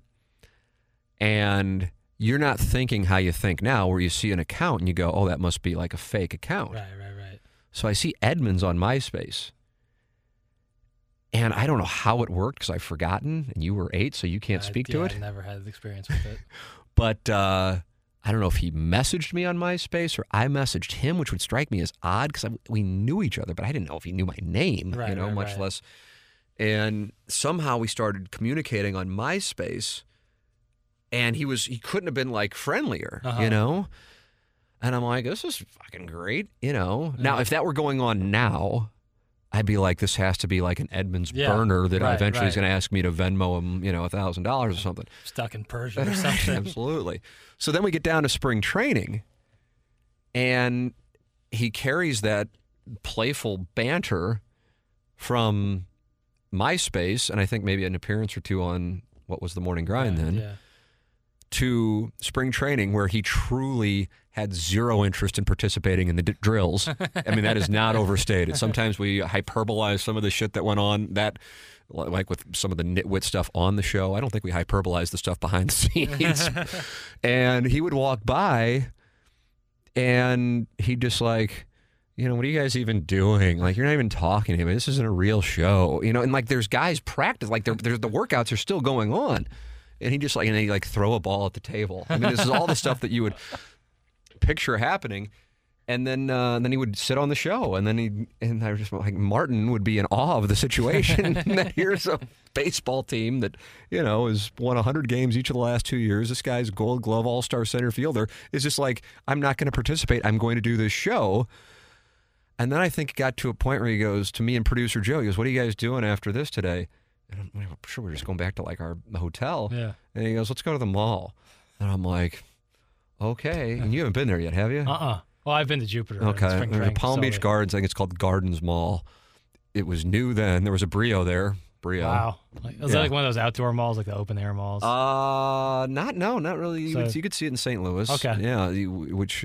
And you're not thinking how you think now, where you see an account and you go, oh, that must be like a fake account. Right. So I see Edmonds on MySpace. And I don't know how it worked because I've forgotten, and you were 8, so you can't speak to it. I never had experience with it. But I don't know if he messaged me on MySpace or I messaged him, which would strike me as odd because we knew each other, but I didn't know if he knew my name, much less. And somehow we started communicating on MySpace, and he couldn't have been, like, friendlier, you know? And I'm like, this is fucking great, you know? Yeah. Now, if that were going on now, I'd be like, this has to be like an Edmonds burner that eventually is going to ask me to Venmo him, you know, $1,000 or something. Stuck in Persia or something. Absolutely. So then we get down to spring training, and he carries that playful banter from MySpace, and I think maybe an appearance or two on what was the Morning Grind to spring training, where he truly had zero interest in participating in the drills. I mean, that is not overstated. Sometimes we hyperbolize some of the shit that went on, that, like with some of the nitwit stuff on the show. I don't think we hyperbolize the stuff behind the scenes. And he would walk by, and he'd just like, you know, what are you guys even doing? Like, you're not even talking to anybody. This isn't a real show. You know, and like there's guys practice, like the workouts are still going on. And he just like, and they like throw a ball at the table. I mean, this is all the stuff that you would picture happening. And then he would sit on the show, and then I was just like, Martin would be in awe of the situation. That here's a baseball team that, you know, has won 100 games each of the last 2 years. This guy's Gold Glove All-Star center fielder is just like, I'm not going to participate. I'm going to do this show. And then I think it got to a point where he goes to me and producer Joe. He goes, what are you guys doing after this today? And I'm sure we're just going back to like our hotel. Yeah. And he goes, let's go to the mall. And I'm like, okay. And you haven't been there yet, have you? Well, I've been to Jupiter. Okay. The Palm Beach Gardens, I think it's called Gardens Mall. It was new then. There was a Brio there. Wow. Was that like one of those outdoor malls, like the open air malls? Not really. You could see it in St. Louis. Okay. Yeah, which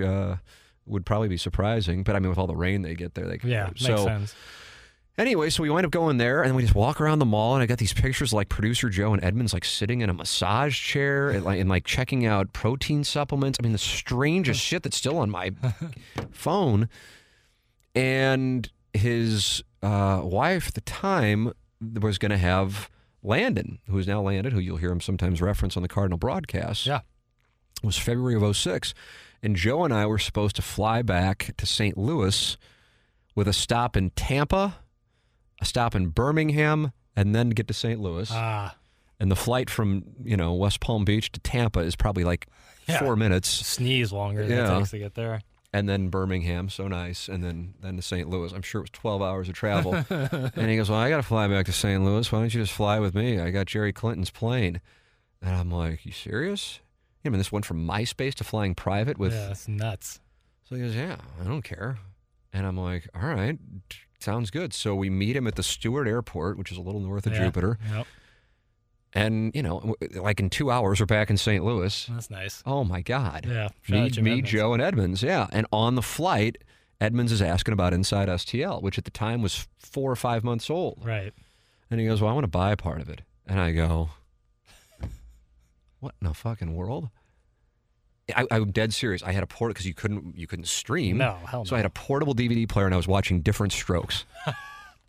would probably be surprising. But I mean, with all the rain they get there, they could. Yeah, makes sense. Anyway, so we wind up going there, and we just walk around the mall, and I got these pictures of, like, producer Joe and Edmonds, like, sitting in a massage chair and checking out protein supplements. I mean, the strangest shit that's still on my phone. And his wife at the time was going to have Landon, who is now Landon, who you'll hear him sometimes reference on the Cardinal broadcast. Yeah. It was February of 2006, and Joe and I were supposed to fly back to St. Louis with a stop in Tampa, a stop in Birmingham, and then get to St. Louis. And the flight from, you know, West Palm Beach to Tampa is probably like 4 minutes. Sneeze longer than it takes to get there. And then Birmingham, so nice, and then to St. Louis. I'm sure it was 12 hours of travel. And he goes, well, I got to fly back to St. Louis. Why don't you just fly with me? I got Jerry Clinton's plane. And I'm like, you serious? I mean, this went from MySpace to flying private with... Yeah, that's nuts. So he goes, yeah, I don't care. And I'm like, all right, sounds good. So we meet him at the Stewart Airport, which is a little north of Jupiter. Yep. And, you know, like in 2 hours, we're back in St. Louis. That's nice. Oh, my God. Yeah. Me, Joe, and Edmonds. Yeah. And on the flight, Edmonds is asking about InsideSTL, which at the time was 4 or 5 months old. Right. And he goes, well, I want to buy a part of it. And I go, what in the fucking world? I'm dead serious. I had a port because you couldn't stream. No, hell no. So I had a portable DVD player, and I was watching Different Strokes.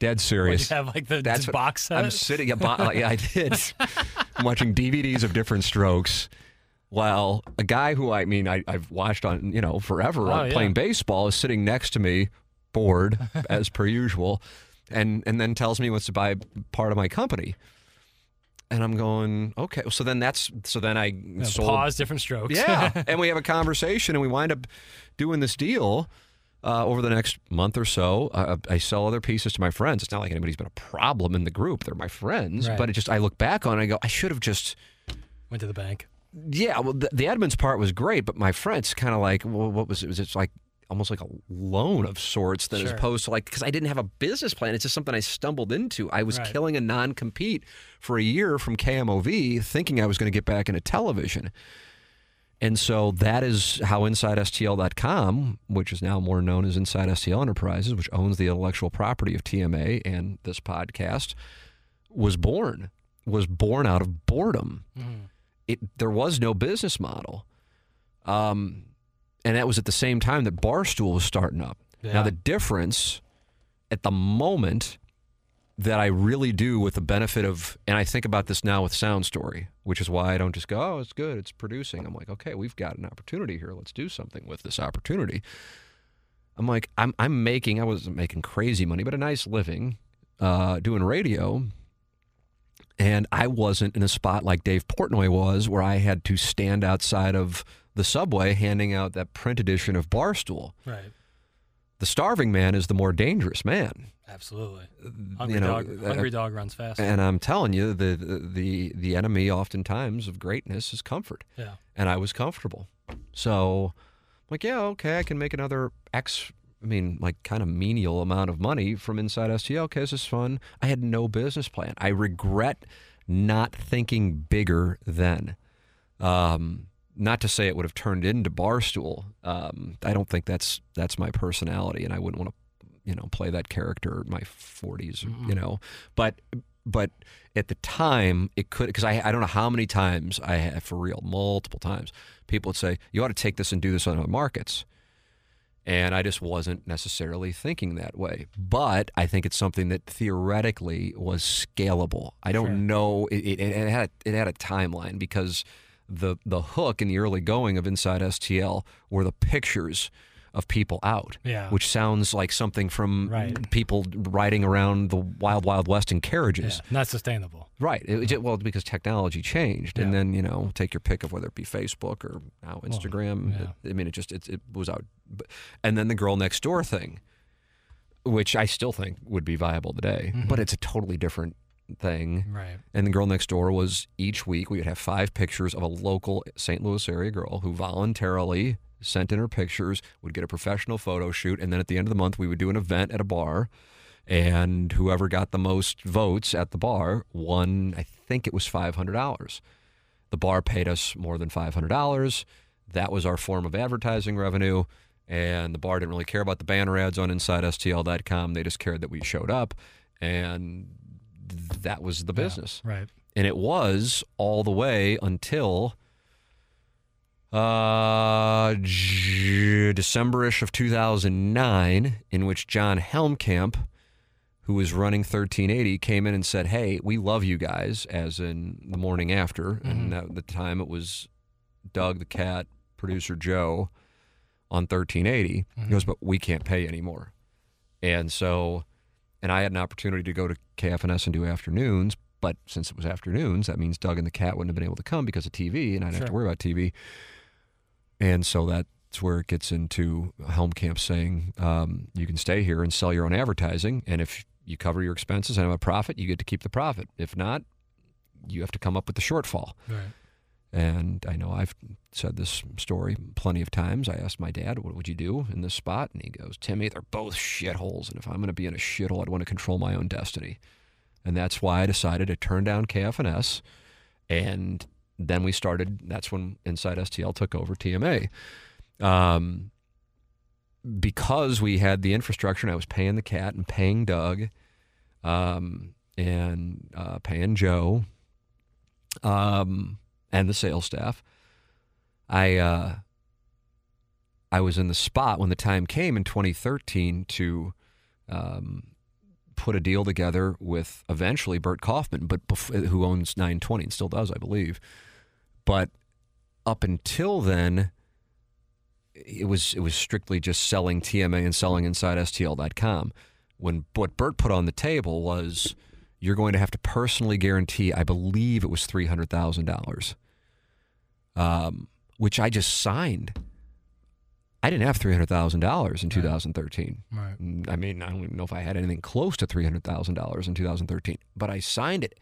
Dead serious. Well, you have like the box set? I'm sitting at I did. I'm watching DVDs of Different Strokes while a guy who I've watched on, you know, forever playing baseball is sitting next to me, bored as per usual, and then tells me he wants to buy part of my company. And I'm going, okay. So then I sold. Pause, Different Strokes. Yeah. And we have a conversation, and we wind up doing this deal over the next month or so. I sell other pieces to my friends. It's not like anybody's been a problem in the group. They're my friends. Right. But it just, I look back on it and I go, I should have just went to the bank. Yeah. Well, the Edmonds part was great, but my friends kind of like, well, what was it? Was it like almost like a loan of sorts that as opposed to like, because I didn't have a business plan. It's just something I stumbled into. I was killing a non-compete for a year from KMOV thinking I was going to get back into television. And so that is how InsideSTL.com, which is now more known as InsideSTL Enterprises, which owns the intellectual property of TMA and this podcast, was born out of boredom. Mm. There was no business model. And that was at the same time that Barstool was starting up. Yeah. Now, the difference at the moment that I really do with the benefit of, and I think about this now with Sound Story, which is why I don't just go, oh, it's good, it's producing. I'm like, okay, we've got an opportunity here. Let's do something with this opportunity. I'm like, I wasn't making crazy money, but a nice living doing radio. And I wasn't in a spot like Dave Portnoy was, where I had to stand outside of the subway handing out that print edition of Barstool. Right. The starving man is the more dangerous man. Absolutely. Hungry dog runs fast. And I'm telling you, the enemy oftentimes of greatness is comfort. Yeah. And I was comfortable. So I'm like, yeah, okay, I can make another kind of menial amount of money from InsideSTL. Okay, this is fun. I had no business plan. I regret not thinking bigger then. Not to say it would have turned into Barstool. I don't think that's my personality, and I wouldn't want to, you know, play that character in my 40s, you know. But at the time, it could, because I don't know how many times I have, for real, multiple times, people would say, you ought to take this and do this on other markets. And I just wasn't necessarily thinking that way. But I think it's something that theoretically was scalable. I don't know. It had a timeline because the hook in the early going of InsideSTL were the pictures of people out, which sounds like something from people riding around the wild, wild west in carriages. Yeah. Not sustainable. Right. Well, because technology changed. Yeah. And then, you know, take your pick of whether it be Facebook or now Instagram. Well, yeah. It was out. And then the girl next door thing, which I still think would be viable today, but it's a totally different thing. Right. And the girl next door was each week we would have 5 pictures of a local St. Louis area girl who voluntarily sent in her pictures, would get a professional photo shoot, and then at the end of the month we would do an event at a bar, and whoever got the most votes at the bar won, I think it was $500. The bar paid us more than $500. That was our form of advertising revenue, and the bar didn't really care about the banner ads on InsideSTL.com. They just cared that we showed up, and that was the business. Yeah, right. And it was all the way until December-ish of 2009, in which John Helmkamp, who was running 1380, came in and said, hey, we love you guys, as in the morning after. And at the time it was Doug the Cat, producer Joe, on 1380. He goes, but we can't pay anymore. And so, and I had an opportunity to go to KFNS and do afternoons, but since it was afternoons, that means Doug and the Cat wouldn't have been able to come because of TV, and I'd have to worry about TV. And so that's where it gets into Helmkamp saying, you can stay here and sell your own advertising, and if you cover your expenses and have a profit, you get to keep the profit. If not, you have to come up with the shortfall. Right. And I know I've said this story plenty of times. I asked my dad, what would you do in this spot? And he goes, Timmy, they're both shitholes. And if I'm going to be in a shithole, I'd want to control my own destiny. And that's why I decided to turn down KFNS. And then we started, that's when InsideSTL took over TMA. Because we had the infrastructure and I was paying the cat and paying Doug and paying Joe and the sales staff, I was in the spot when the time came in 2013 to put a deal together with eventually Burt Kaufman, but who owns 920 and still does, I believe. But up until then, it was strictly just selling TMA and selling InsideSTL.com. When what Burt put on the table was, you're going to have to personally guarantee, I believe it was $300,000, which I just signed. I didn't have $300,000 in 2013. Right. I mean, I don't even know if I had anything close to $300,000 in 2013, but I signed it.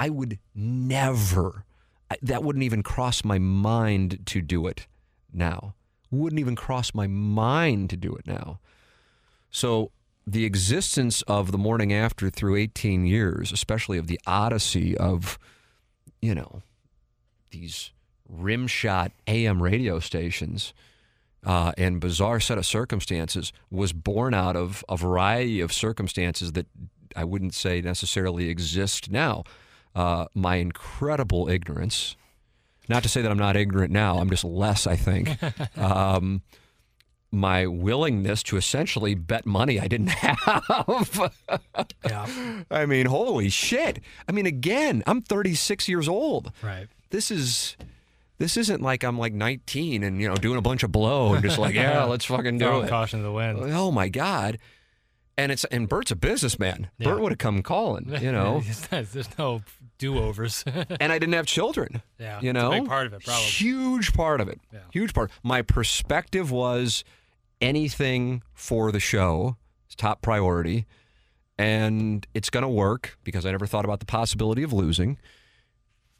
I would never, that wouldn't even cross my mind to do it now. Wouldn't even cross my mind to do it now. So the existence of the morning after through 18 years, especially of the odyssey of, you know, these rimshot AM radio stations, and bizarre set of circumstances, was born out of a variety of circumstances that I wouldn't say necessarily exist now. My incredible ignorance, not to say that I'm not ignorant now, I'm just less, I think. My willingness to essentially bet money I didn't have. Yeah. I mean, holy shit. I mean, again, I'm 36 years old. Right. This isn't like I'm like 19 and, you know, doing a bunch of blow and just like, yeah, let's fucking do it. Caution to the wind. Oh my God. And Bert's a businessman. Yeah. Bert would have come calling, you know. There's no do-overs. And I didn't have children. Yeah. You know, it's a big part of it, probably. Huge part of it. Yeah. Huge part. My perspective was anything for the show. It's top priority. And it's going to work because I never thought about the possibility of losing.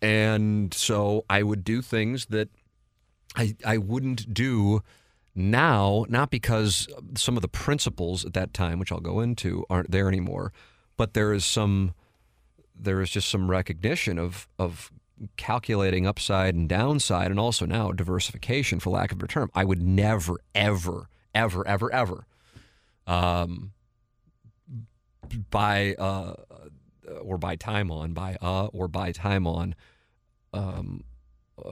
And so I would do things that I wouldn't do now, not because some of the principles at that time, which I'll go into, aren't there anymore, but there is just some recognition of calculating upside and downside, and also now diversification, for lack of a better term. I would never, ever, ever, ever, ever buy time on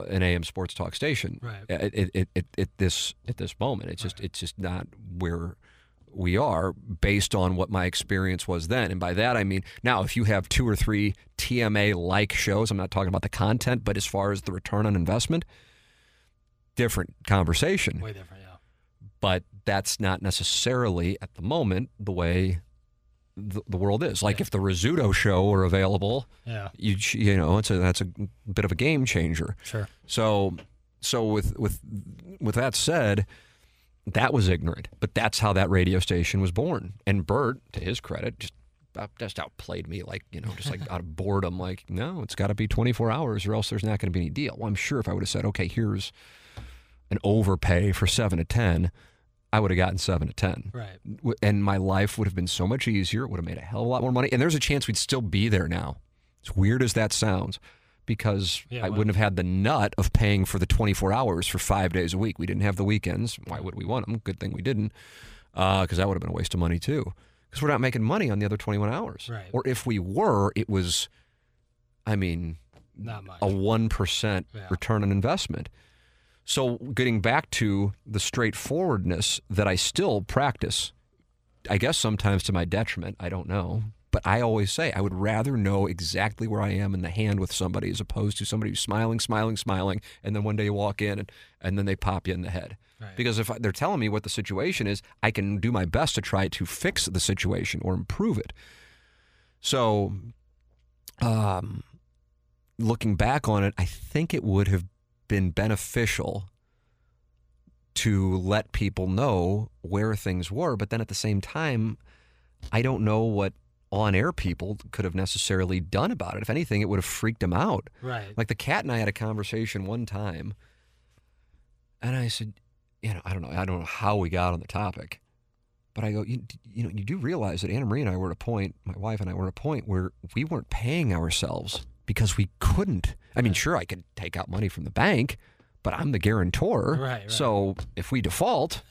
an AM sports talk station. Right. At this moment, it's just not where we are based on what my experience was then. And by that I mean now, if you have 2 or 3 TMA like shows, I'm not talking about the content, but as far as the return on investment, different conversation. Way different, yeah. But that's not necessarily at the moment the way the world is. Like, yeah, if the Rizzuto show were available, yeah, you know, that's a bit of a game changer. Sure. So with that said, that was ignorant, but that's how that radio station was born. And Bert, to his credit, just outplayed me, like, you know, just like out of boredom, like, no, it's got to be 24 hours or else there's not going to be any deal. Well, I'm sure if I would have said, okay, here's an overpay for 7 to 10. I would have gotten 7 to 10. Right. And my life would have been so much easier. It would have made a hell of a lot more money. And there's a chance we'd still be there now. As weird as that sounds, because I wouldn't have had the nut of paying for the 24 hours for 5 days a week. We didn't have the weekends. Why would we want them? Good thing we didn't, because that would have been a waste of money too. Because we're not making money on the other 21 hours. Right. Or if we were, it was, I mean, not much. A 1% return on investment. So getting back to the straightforwardness that I still practice, I guess sometimes to my detriment, I don't know, but I always say I would rather know exactly where I am in the hand with somebody as opposed to somebody who's smiling, and then one day you walk in and then they pop you in the head. Right. Because if they're telling me what the situation is, I can do my best to try to fix the situation or improve it. So looking back on it, I think it would have been beneficial to let people know where things were, but then at the same time, I don't know what on-air people could have necessarily done about it. If anything, it would have freaked them out. Right. Like the cat and I had a conversation one time, and I said, you know, I don't know how we got on the topic, but I go, you know, you do realize that Anna Marie and I were at a point, my wife and I were at a point where we weren't paying ourselves because we couldn't. I mean, sure, I could take out money from the bank, but I'm the guarantor. Right. So if we default,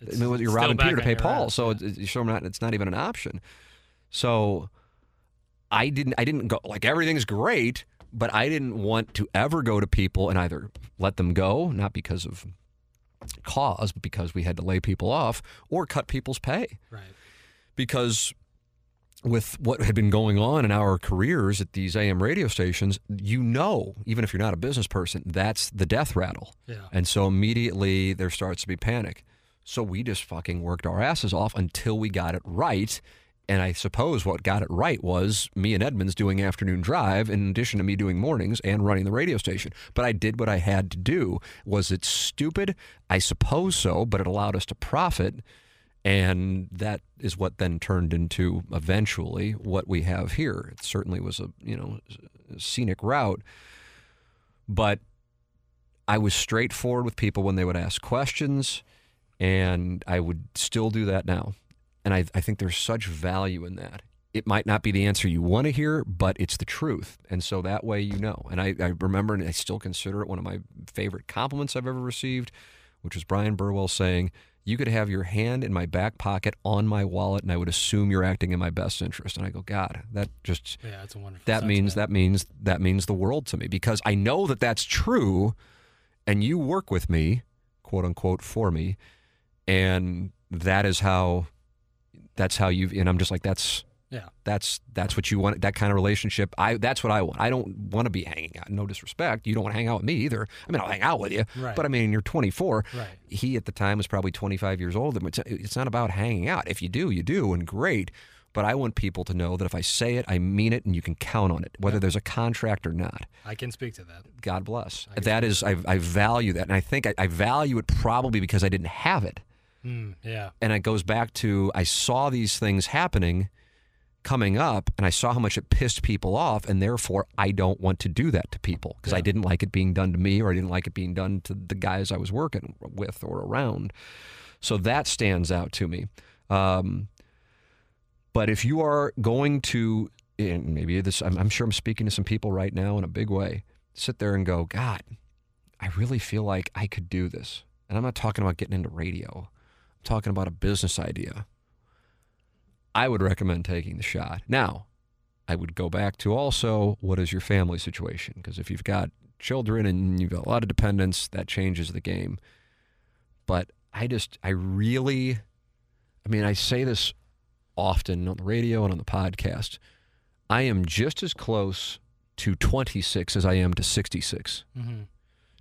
you're robbing Peter to pay Paul. So it's not even an option. So I didn't go like everything's great, but I didn't want to ever go to people and either let them go, not because of cause, but because we had to lay people off or cut people's pay. Right. Because with what had been going on in our careers at these AM radio stations, you know, even if you're not a business person, that's the death rattle. Yeah. And so immediately there starts to be panic. So we just fucking worked our asses off until we got it right. And I suppose what got it right was me and Edmonds doing afternoon drive in addition to me doing mornings and running the radio station. But I did what I had to do. Was it stupid? I suppose so, but it allowed us to profit. And that is what then turned into eventually what we have here. It certainly was a, you know, scenic route. But I was straightforward with people when they would ask questions, and I would still do that now. And I think there's such value in that. It might not be the answer you want to hear, but it's the truth. And so that way you know. And I remember, and I still consider it one of my favorite compliments I've ever received, which was Brian Burwell saying, "You could have your hand in my back pocket on my wallet, and I would assume you're acting in my best interest." And I go, God, that just it's a wonderful sentiment. that means the world to me, because I know that that's true, and you work with me, quote unquote, for me, and that is how. That's how you, and I'm just like, that's what you want, that kind of relationship. That's what I want. I don't want to be hanging out. No disrespect. You don't want to hang out with me either. I mean, I'll hang out with you, right. But I mean, you're 24. Right. He at the time was probably 25 years old. It's not about hanging out. If you do, you do, and great. But I want people to know that if I say it, I mean it, and you can count on it, whether there's a contract or not. I can speak to that. God bless. I value that, and I think I value it probably because I didn't have it. And it goes back to, I saw these things happening, coming up, and I saw how much it pissed people off, and therefore I don't want to do that to people because I didn't like it being done to me, or I didn't like it being done to the guys I was working with or around. So that stands out to me. But if you are going to, and maybe this, I'm sure I'm speaking to some people right now in a big way, sit there and go, God, I really feel like I could do this. And I'm not talking about getting into radio. Talking about a business idea, I would recommend taking the shot. Now, I would go back to also, what is your family situation? Because if you've got children and you've got a lot of dependents, that changes the game. But I say this often on the radio and on the podcast, I am just as close to 26 as I am to 66. Mm-hmm.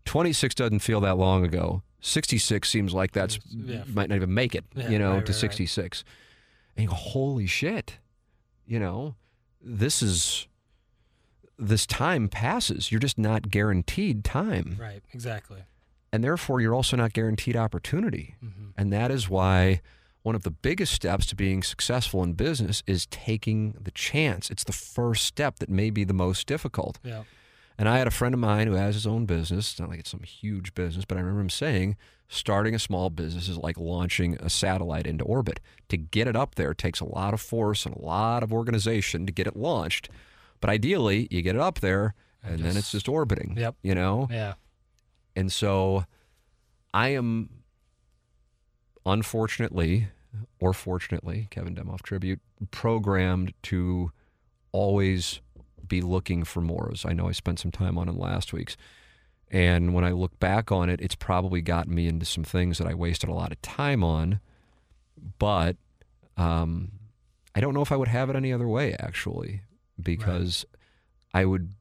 26 doesn't feel that long ago. 66 seems like that's might not even make it, to 66. Right. And you go, holy shit, this time passes. You're just not guaranteed time. Right, exactly. And therefore, you're also not guaranteed opportunity. Mm-hmm. And that is why one of the biggest steps to being successful in business is taking the chance. It's the first step that may be the most difficult. Yeah. And I had a friend of mine who has his own business. It's not like it's some huge business, but I remember him saying, starting a small business is like launching a satellite into orbit. To get it up there takes a lot of force and a lot of organization to get it launched. But ideally, you get it up there, and then it's just orbiting, Yeah. And so I am, unfortunately, or fortunately, Kevin Demoff tribute, programmed to always be looking for more, as I know I spent some time on in last week's. And when I look back on it, it's probably gotten me into some things that I wasted a lot of time on, but I don't know if I would have it any other way, actually, because I don't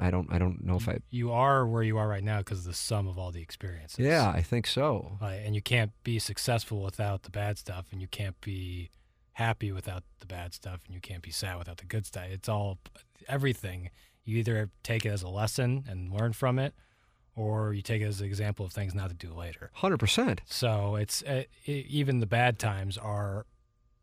know if I... You are where you are right now because of the sum of all the experiences. Yeah, I think so. And you can't be successful without the bad stuff, and you can't be happy without the bad stuff, and you can't be sad without the good stuff. It's all, everything. You either take it as a lesson and learn from it, or you take it as an example of things not to do later. 100%. So it's even the bad times are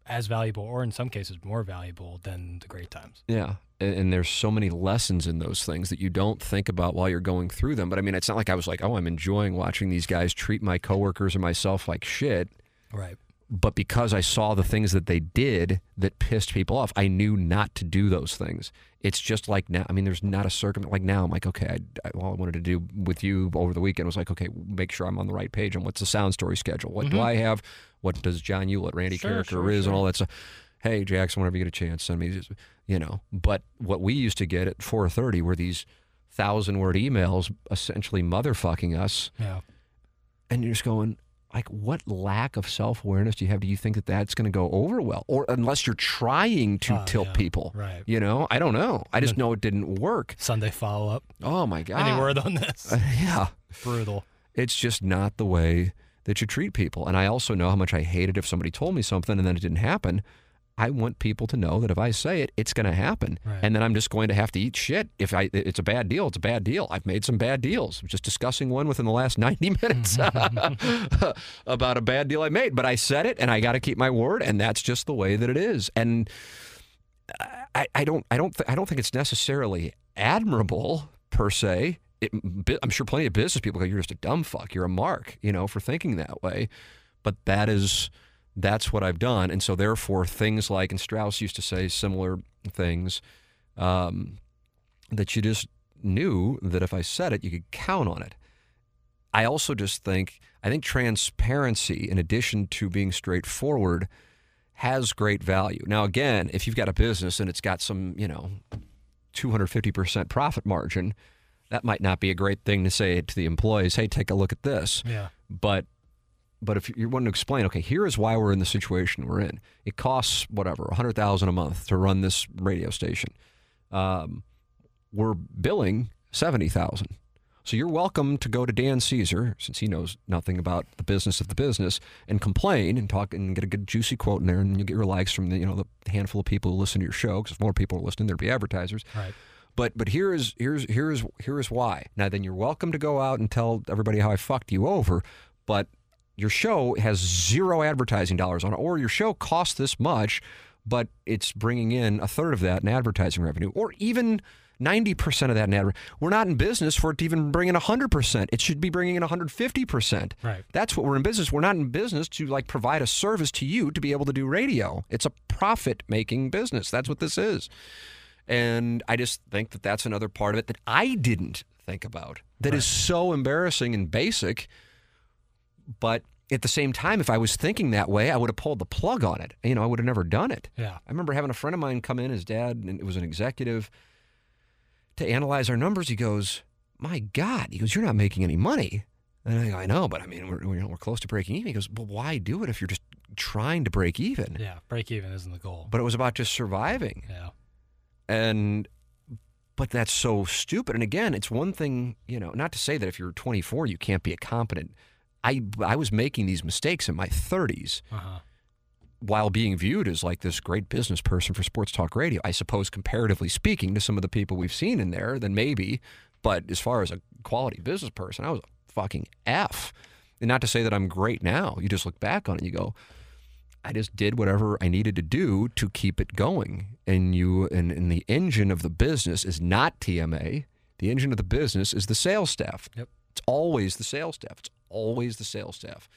as valuable, or in some cases more valuable than the great times. Yeah. And there's so many lessons in those things that you don't think about while you're going through them. But I mean, it's not like I was like, oh, I'm enjoying watching these guys treat my coworkers or myself like shit. Right. But because I saw the things that they did that pissed people off, I knew not to do those things. It's just like now, I mean, there's not a circumstance. Like now, I'm like, okay, all I wanted to do with you over the weekend was like, okay, make sure I'm on the right page on what's the Sound Story schedule. What do I have? What does John Hewlett, Randy Carricker, Riz, and all that stuff? Hey, Jackson, whenever you get a chance, send me, you know. But what we used to get at 4:30 were these 1,000-word emails essentially motherfucking us. Yeah. And you're just going, like, what lack of self-awareness do you have? Do you think that that's going to go over well? Or unless you're trying to tilt people. Right. You know? I don't know. I just know it didn't work. Sunday follow-up. Oh, my God. Any word on this? Yeah. Brutal. It's just not the way that you treat people. And I also know how much I hate it if somebody told me something and then it didn't happen. I want people to know that if I say it, it's going to happen. Right. And then I'm just going to have to eat shit. It's a bad deal, it's a bad deal. I've made some bad deals. I'm just discussing one within the last 90 minutes about a bad deal I made. But I said it, and I got to keep my word, and that's just the way that it is. And I don't think it's necessarily admirable, per se. I'm sure plenty of business people go, you're just a dumb fuck. You're a mark, you know, for thinking that way. But that's what I've done. And so therefore things like, and Strauss used to say similar things, that you just knew that if I said it, you could count on it. I also just think, transparency, in addition to being straightforward, has great value. Now, again, if you've got a business and it's got some, 250% profit margin, that might not be a great thing to say to the employees, hey, take a look at this. Yeah. But if you want to explain, okay, here is why we're in the situation we're in. It costs whatever, $100,000 a month to run this radio station. We're billing $70,000. So you're welcome to go to Dan Caesar, since he knows nothing about the business of the business, and complain and talk and get a good juicy quote in there, and you get your likes from the handful of people who listen to your show, because if more people are listening, there'd be advertisers. Right. But here is why. Now then, you're welcome to go out and tell everybody how I fucked you over, but your show has zero advertising dollars on it, or your show costs this much, but it's bringing in a third of that in advertising revenue, or even 90% of that in advertising. We're not in business for it to even bring in 100%. It should be bringing in 150%. Right. That's what we're in business. We're not in business to like provide a service to you to be able to do radio. It's a profit-making business. That's what this is. And I just think that that's another part of it that I didn't think about. That is so embarrassing and basic. But at the same time, if I was thinking that way, I would have pulled the plug on it. I would have never done it. Yeah. I remember having a friend of mine come in, his dad, and it was an executive, to analyze our numbers. He goes, my God. He goes, you're not making any money. And I go, I know, but I mean, we're close to breaking even. He goes, well, why do it if you're just trying to break even? Yeah, break even isn't the goal. But it was about just surviving. Yeah. But that's so stupid. And again, it's one thing, not to say that if you're 24, you can't be a competent. I was making these mistakes in my 30s while being viewed as like this great business person for sports talk radio. I suppose comparatively speaking to some of the people we've seen in there, then maybe. But as far as a quality business person, I was a fucking F. And not to say that I'm great now. You just look back on it and you go, I just did whatever I needed to do to keep it going. And the engine of the business is not TMA. The engine of the business is the sales staff. Yep. It's always the sales staff. It's always the sales staff.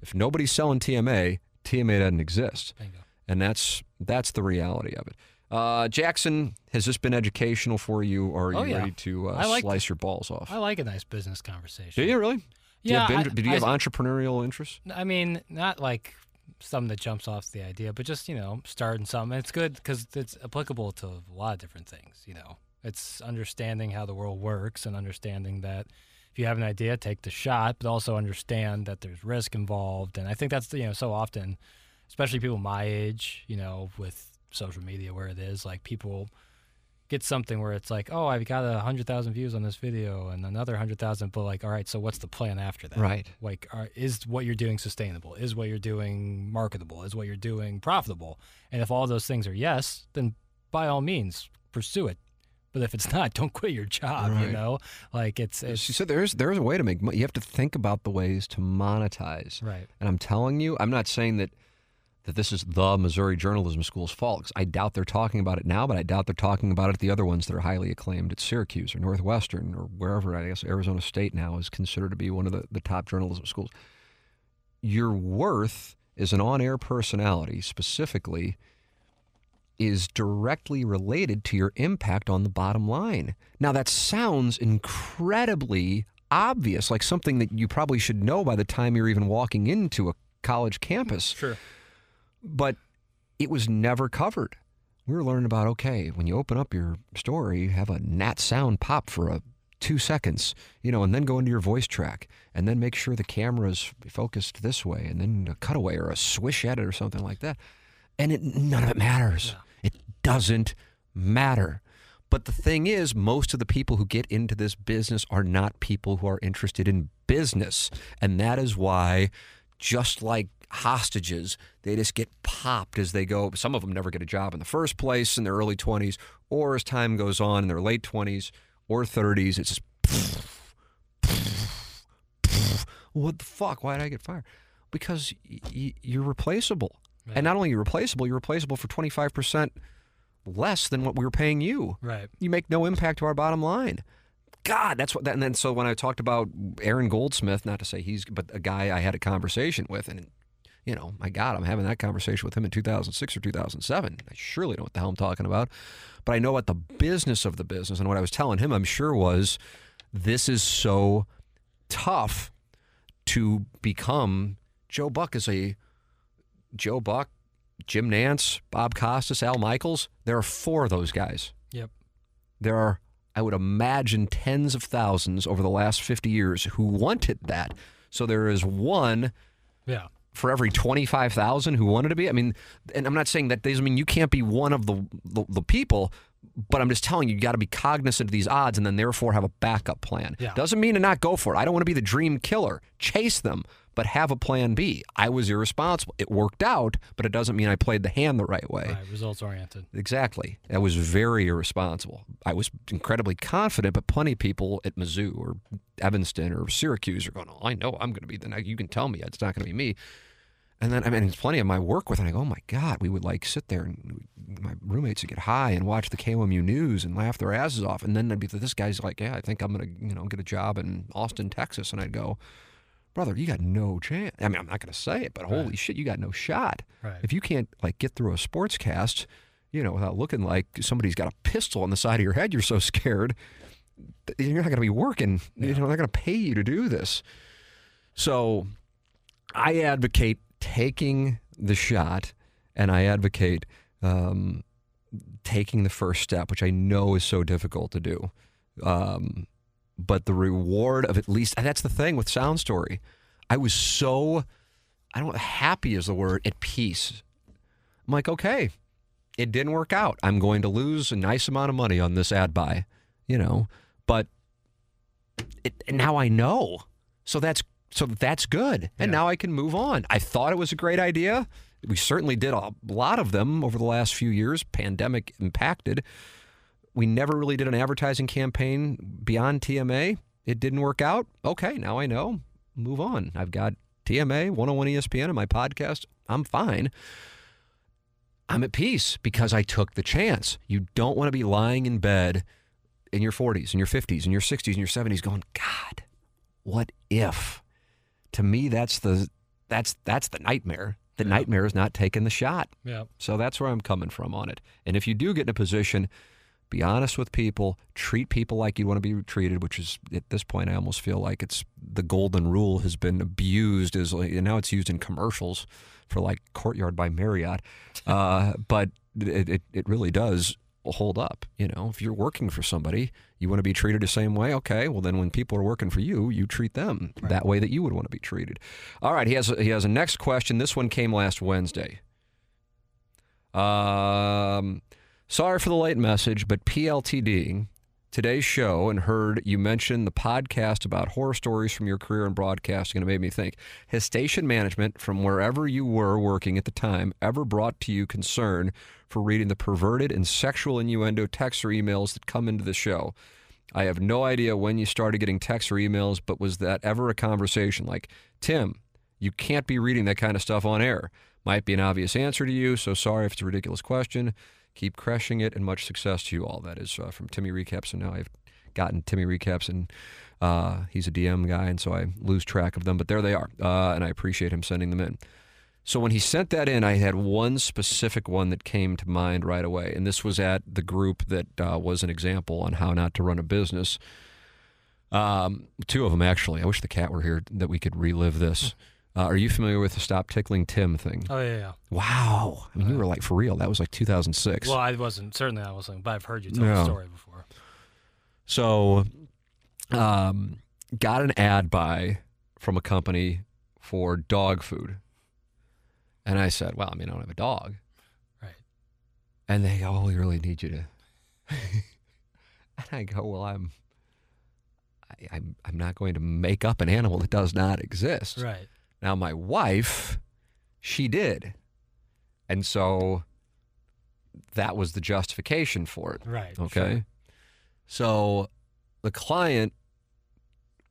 If nobody's selling TMA, TMA doesn't exist. Bingo. And that's the reality of it. Jackson, has this been educational for you, or are you ready to slice your balls off? I like a nice business conversation. Do you really? Yeah. Did you have entrepreneurial interests? I mean, not like something that jumps off the idea, but just, starting something. It's good because it's applicable to a lot of different things, It's understanding how the world works and understanding that if you have an idea, take the shot, but also understand that there's risk involved. And I think that's, so often, especially people my age, with social media where it is, like people get something where it's like, oh, I've got 100,000 views on this video and another 100,000, but like, all right, so what's the plan after that? Right. Like, is what you're doing sustainable? Is what you're doing marketable? Is what you're doing profitable? And if all those things are yes, then by all means, pursue it. But if it's not, don't quit your job, right. Like it's she said, there's a way to make money. You have to think about the ways to monetize. Right. And I'm telling you, I'm not saying that that this is the Missouri Journalism School's fault, because I doubt they're talking about it now, but I doubt they're talking about it at the other ones that are highly acclaimed at Syracuse or Northwestern or wherever. I guess Arizona State now is considered to be one of the top journalism schools. Your worth as an on-air personality specifically is directly related to your impact on the bottom line. Now, that sounds incredibly obvious, like something that you probably should know by the time you're even walking into a college campus. Sure. But it was never covered. We were learning about, okay, when you open up your story, you have a Nat Sound pop for 2 seconds, you know, and then go into your voice track, and then make sure the camera's focused this way, and then a cutaway or a swish edit or something like that. And none of it matters. Yeah. It doesn't matter. But the thing is, most of the people who get into this business are not people who are interested in business. And that is why, just like hostages, they just get popped as they go. Some of them never get a job in the first place in their early 20s, or as time goes on in their late 20s or 30s, it's just, what the fuck? Why did I get fired? Because you're replaceable. Right. And not only you're replaceable for 25% less than what we were paying you. Right. You make no impact to our bottom line. God, that's what that. And then so when I talked about Aaron Goldsmith, not to say he's, but a guy I had a conversation with, and you know, my God, I'm having that conversation with him in 2006 or 2007. I surely know what the hell I'm talking about, but I know what the business of the business, and what I was telling him, I'm sure, was this is so tough to become. Joe Buck is a Joe Buck, Jim Nance, Bob Costas, Al Michaels. There are 4 of those guys. Yep. There are, I would imagine, tens of thousands over the last 50 years who wanted that. So there is one. Yeah. For every 25,000 who wanted to be. I mean, and I'm not saying that doesn't mean you can't be one of the people, but I'm just telling you, you got to be cognizant of these odds and then therefore have a backup plan. Yeah. Doesn't mean to not go for it. I don't want to be the dream killer. Chase them, but have a plan B. I was irresponsible. It worked out, but it doesn't mean I played the hand the right way. Right, results-oriented. Exactly. I was very irresponsible. I was incredibly confident, but plenty of people at Mizzou or Evanston or Syracuse are going, oh, I know I'm going to be the, you can tell me it's not going to be me. And then, I mean, there's plenty of my work with, and I go, oh, my God, we would, like, sit there, and my roommates would get high and watch the KOMU news and laugh their asses off. And then I'd be, this guy's like, yeah, I think I'm going to, you know, get a job in Austin, Texas. And I'd go, brother, you got no chance. I mean, I'm not going to say it, but right. Holy shit, you got no shot. Right. If you can't, like, get through a sportscast, you know, without looking like somebody's got a pistol on the side of your head, you're so scared, you're not going to be working. Yeah. You know, they're going to pay you to do this. So I advocate taking the shot, and I advocate taking the first step, which I know is so difficult to do. But the reward of at least, and that's the thing with Sound Story. I was so, I don't know, happy is the word, at peace. I'm like, okay, it didn't work out. I'm going to lose a nice amount of money on this ad buy, you know, but now I know. So that's good. And now I can move on. I thought it was a great idea. We certainly did a lot of them over the last few years, pandemic impacted. We never really did an advertising campaign beyond TMA. It didn't work out. Okay, now I know. Move on. I've got TMA, 101 ESPN, and my podcast. I'm fine. I'm at peace because I took the chance. You don't want to be lying in bed in your 40s, in your 50s, in your 60s, in your 70s going, God, what if? To me, that's the nightmare. The nightmare is not taking the shot. Yeah. So that's where I'm coming from on it. And if you do get in a position, be honest with people, treat people like you want to be treated, which is, at this point, I almost feel like it's the golden rule has been abused, as, and now it's used in commercials for, like, Courtyard by Marriott. But it really does hold up. You know, if you're working for somebody, you want to be treated the same way. Okay, well then when people are working for you, you treat them that way that you would want to be treated. All right, he has a next question. This one came last Wednesday. Sorry for the late message, but PLTD, today's show, and heard you mention the podcast about horror stories from your career in broadcasting, and it made me think, has station management from wherever you were working at the time ever brought to you concern for reading the perverted and sexual innuendo texts or emails that come into the show? I have no idea when you started getting texts or emails, but was that ever a conversation like, Tim, You can't be reading that kind of stuff on air. Might be an obvious answer to you, so sorry if it's a ridiculous question. Keep crushing it, and much success to you all. That is from Timmy Recaps, and now I've gotten Timmy Recaps, and he's a DM guy, and so I lose track of them, but there they are, and I appreciate him sending them in. So when he sent that in, I had one specific one that came to mind right away, and this was at the group that was an example on how not to run a business. Two of them, actually. I wish the cat were here that we could relive this. Are you familiar with the Stop Tickling Tim thing? Oh, yeah. Wow. I mean, you were like, for real, that was like 2006. Well, I wasn't, but I've heard you tell the story before. So got an ad buy from a company for dog food. And I said, well, I mean, I don't have a dog. Right. And they go, oh, we really need you to. And I go, well, I'm not going to make up an animal that does not exist. Right. Now, my wife, she did. And so that was the justification for it. Right. Okay. Sure. So the client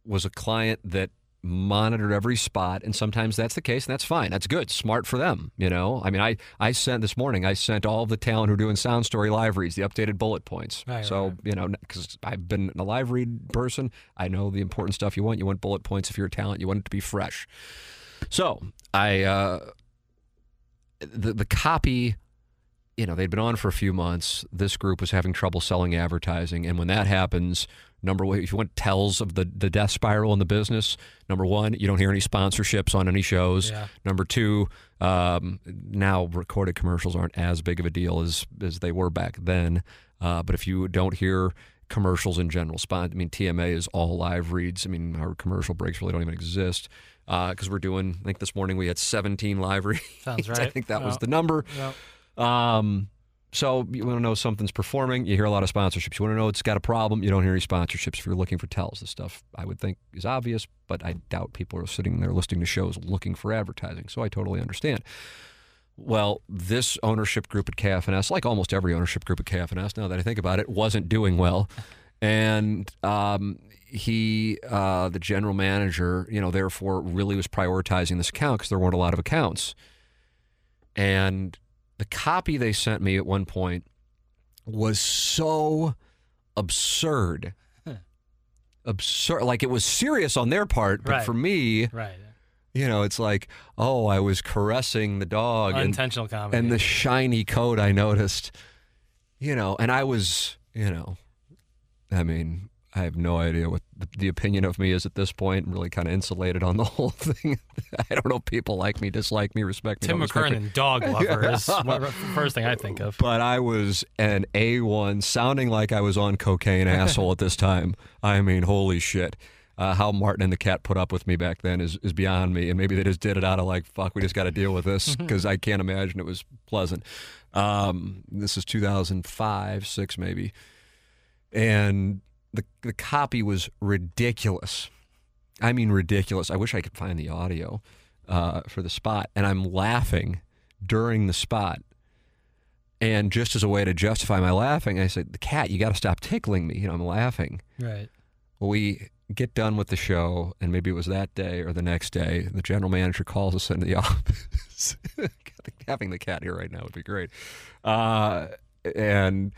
was a client that monitored every spot, and sometimes that's the case, and that's fine. That's good. Smart for them, you know? I mean, I sent all the talent who are doing Sound Story live reads, the updated bullet points. Right, so, you know, because I've been a live read person, I know the important stuff you want. You want bullet points if you're a talent. You want it to be fresh. So I, the copy, you know, they'd been on for a few months. This group was having trouble selling advertising, and when that happens, number one, if you want tells of the death spiral in the business, number one, you don't hear any sponsorships on any shows. Yeah. Number two, now recorded commercials aren't as big of a deal as they were back then. But if you don't hear commercials in general, TMA is all live reads. I mean, our commercial breaks really don't even exist because we're doing, I think this morning we had 17 live reads. Sounds right. I think that was the number. Yep. So you want to know something's performing, you hear a lot of sponsorships. You want to know it's got a problem, you don't hear any sponsorships. If you're looking for tells, this stuff I would think is obvious, but I doubt people are sitting there listening to shows looking for advertising, so I totally understand. Well, this ownership group at KFNS, like almost every ownership group at KFNS, now that I think about it, wasn't doing well. And he, the general manager, you know, therefore really was prioritizing this account because there weren't a lot of accounts. And the copy they sent me at one point was so absurd. Huh. Absurd. Like, it was serious on their part, but for me, you know, it's like, oh, I was caressing the dog. Unintentional comedy. And the shiny coat I noticed, you know, and I was, you know, I mean, I have no idea what the opinion of me is at this point. I'm really kind of insulated on the whole thing. I don't know if people like me, dislike me, respect me. Tim McKernan, dog lover, is the first thing I think of. But I was an A1, sounding like I was on cocaine, asshole, at this time. I mean, holy shit. How Martin and the cat put up with me back then is beyond me. And maybe they just did it out of like, fuck, we just got to deal with this, because I can't imagine it was pleasant. This is 2005, 6 maybe. And the copy was ridiculous. I mean, ridiculous. I wish I could find the audio for the spot. And I'm laughing during the spot. And just as a way to justify my laughing, I said, the cat, you got to stop tickling me. You know, I'm laughing. Right. We get done with the show, and maybe it was that day or the next day, the general manager calls us into the office. Having the cat here right now would be great. And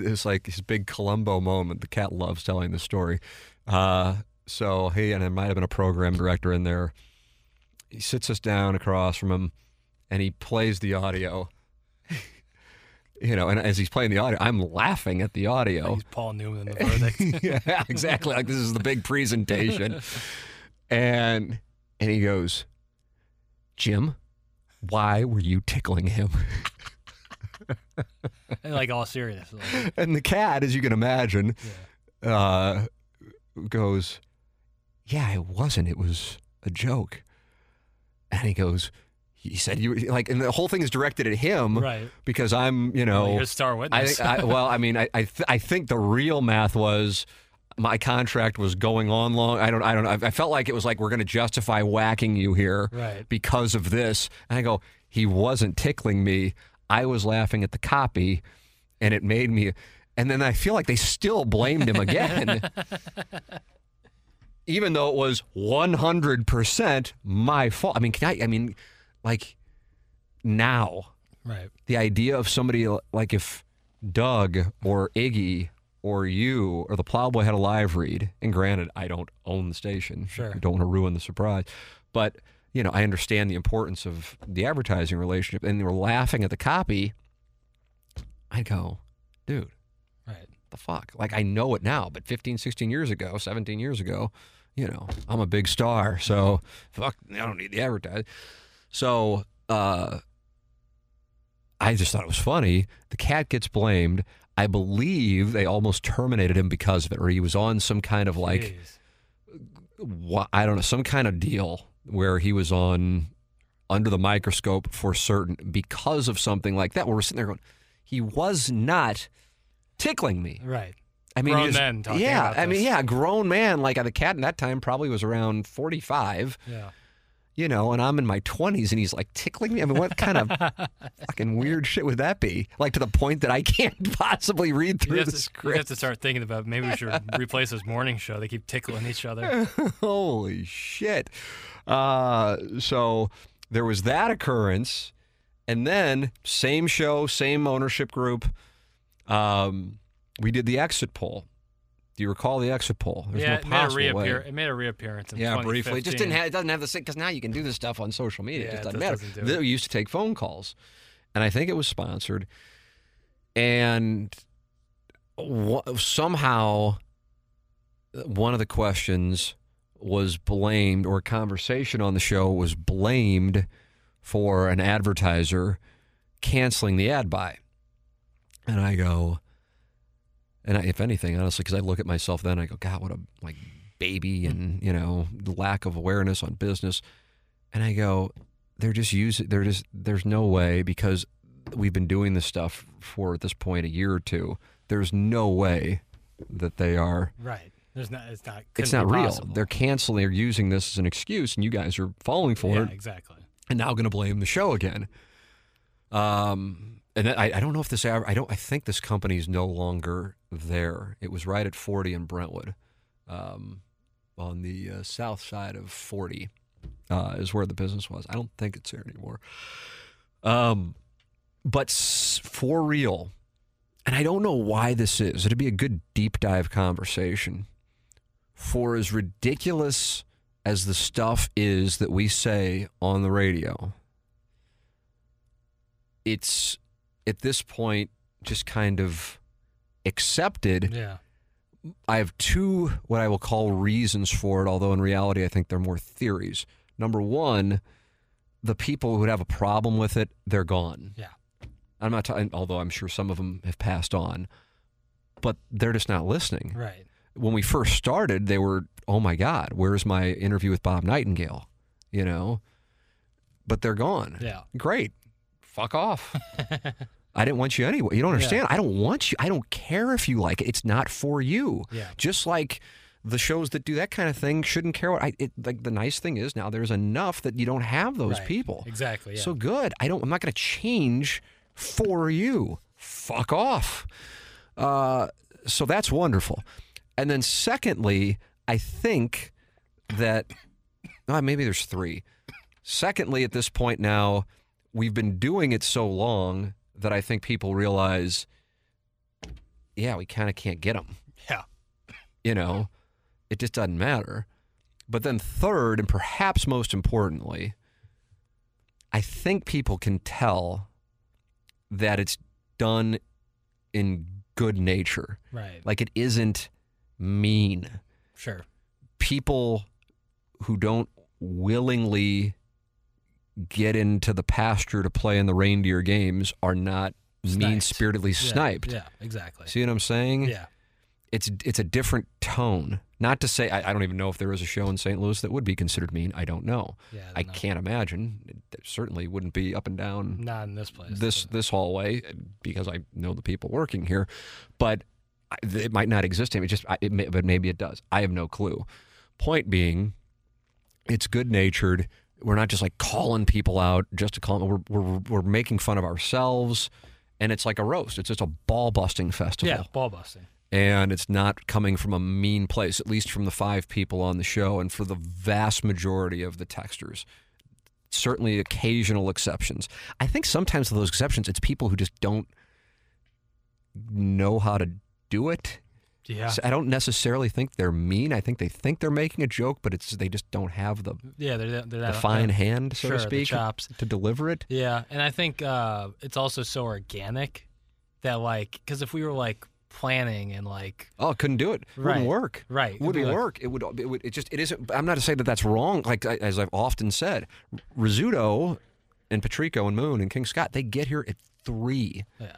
it was like his big Columbo moment. The cat loves telling the story. So, hey, and it might have been a program director in there. He sits us down across from him, and he plays the audio. You know, and as he's playing the audio, I'm laughing at the audio. He's Paul Newman in the verdict. Yeah, exactly. Like, this is the big presentation. And he goes, Jim, why were you tickling him? And like all serious. Like. And the cat, as you can imagine, goes, yeah, it wasn't. It was a joke. And he goes, he said, you like, and the whole thing is directed at him, right? Because I'm, you know, you're a star witness. I think the real math was my contract was going on long. I don't know. I felt like it was like, we're going to justify whacking you here, right, because of this. And I go, he wasn't tickling me. I was laughing at the copy, and it made me. And then I feel like they still blamed him again. even though it was 100% my fault. I mean, now, right? The idea of somebody like if Doug or Iggy or you or the Plowboy had a live read, and granted, I don't own the station. Sure. I don't want to ruin the surprise. But, you know, I understand the importance of the advertising relationship, and they were laughing at the copy. I go, dude, right? The fuck? Like, I know it now, but 15, 16 years ago, 17 years ago, you know, I'm a big star, so fuck, I don't need the advertising. So, I just thought it was funny. The cat gets blamed. I believe they almost terminated him because of it, or he was on some kind of like, I don't know, some kind of deal where he was on under the microscope for certain because of something like that. Where we're sitting there going, he was not tickling me. Right. I mean, grown men talking about this. Grown man, like the cat in that time probably was around 45. Yeah. You know, and I'm in my 20s, and he's like tickling me. I mean, what kind of fucking weird shit would that be? Like, to the point that I can't possibly read through the script. You have to start thinking about maybe we should replace this morning show. They keep tickling each other. Holy shit. So there was that occurrence, and then same show, same ownership group. We did the exit poll. Do you recall the exit poll? It made a reappearance in 2015. Briefly. It doesn't have the same, because now you can do this stuff on social media. Yeah, it just doesn't matter. They used to take phone calls, and I think it was sponsored. And somehow one of the questions was blamed, or a conversation on the show was blamed for an advertiser canceling the ad buy. And I go... And if anything, honestly, because I look at myself then, I go, God, what a baby, and you know, the lack of awareness on business. And I go, there's no way, because we've been doing this stuff for at this point a year or two. There's no way that they are right. It's not real. They're canceling. They're using this as an excuse, and you guys are falling for it. Yeah, exactly. And now going to blame the show again. And I don't know if this. I think this company is no longer there. It was right at 40 in Brentwood, on the south side of 40, is where the business was. I don't think it's there anymore. But for real, and I don't know why this is. It'd be a good deep dive conversation. For as ridiculous as the stuff is that we say on the radio, it's at this point just kind of accepted. Yeah. I have two what I will call reasons for it, although in reality I think they're more theories. Number one, the people who would have a problem with it, they're gone. Yeah. I'm not talking, although I'm sure some of them have passed on, but they're just not listening. Right. When we first started, they were, oh my God, where's my interview with Bob Nightingale? You know? But they're gone. Yeah. Great. Fuck off. I didn't want you anyway. You don't understand. Yeah. I don't want you. I don't care if you like it. It's not for you. Yeah. Just like the shows that do that kind of thing shouldn't care what the nice thing is now there's enough that you don't have those people. Exactly. Yeah. So good. I'm not going to change for you. Fuck off. So that's wonderful. And then secondly, I think that maybe there's three. Secondly, at this point now, we've been doing it so long that I think people realize, yeah, we kind of can't get them. Yeah. You know, it just doesn't matter. But then third, and perhaps most importantly, I think people can tell that it's done in good nature. Right. Like, it isn't mean. Sure. People who don't willingly get into the pasture to play in the reindeer games are not mean-spiritedly sniped. Yeah, exactly. See what I'm saying? Yeah. It's a different tone. Not to say, I don't even know if there is a show in St. Louis that would be considered mean. I don't know. Yeah, I can't imagine. It certainly wouldn't be up and down. Not in this place. This hallway, because I know the people working here. But it might not exist. But maybe it does. I have no clue. Point being, it's good-natured. We're not just like calling people out just to call them. We're making fun of ourselves, and it's like a roast. It's just a ball busting festival. Yeah, ball busting. And it's not coming from a mean place, at least from the five people on the show and for the vast majority of the texters. Certainly occasional exceptions. I think sometimes with those exceptions, it's people who just don't know how to do it. Yeah. So I don't necessarily think they're mean. I think they're making a joke, but it's they just don't have the they're the fine hand, so to speak, the chops to deliver it. Yeah, and I think it's also so organic that, like, because if we were like planning and like couldn't do it, right. Wouldn't work, right? Wouldn't work. It would. It just it isn't. I'm not to say that that's wrong. Like as I've often said, Rizzuto and Patrico and Moon and King Scott, they get here at 3:00. Yeah.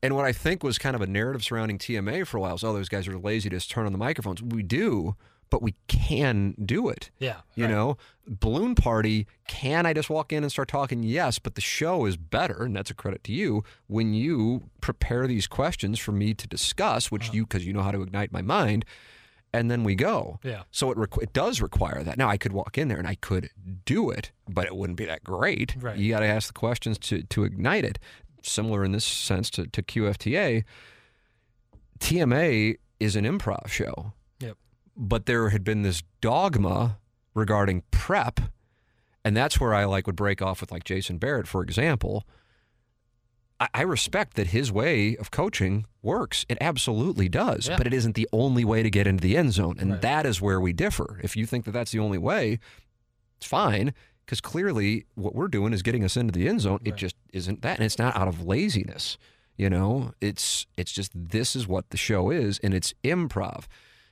And what I think was kind of a narrative surrounding TMA for a while is, oh, those guys are lazy to just turn on the microphones. We do, but we can do it. Yeah. You right. know, Balloon Party, can I just walk in and start talking? Yes, but the show is better, and that's a credit to you, when you prepare these questions for me to discuss, which you, because you know how to ignite my mind, and then we go. Yeah. So it does require that. Now, I could walk in there and I could do it, but it wouldn't be that great. Right. You got to ask the questions to ignite it. Similar in this sense to QFTA, TMA is an improv show. Yep. But there had been this dogma regarding prep, and that's where I would break off with Jason Barrett, for example. I respect that his way of coaching works. It absolutely does, yeah. But it isn't the only way to get into the end zone, and right. That is where we differ. If you think that that's the only way, it's fine. Because clearly what we're doing is getting us into the end zone. Right. It just isn't that. And it's not out of laziness. You know, it's just this is what the show is, and it's improv.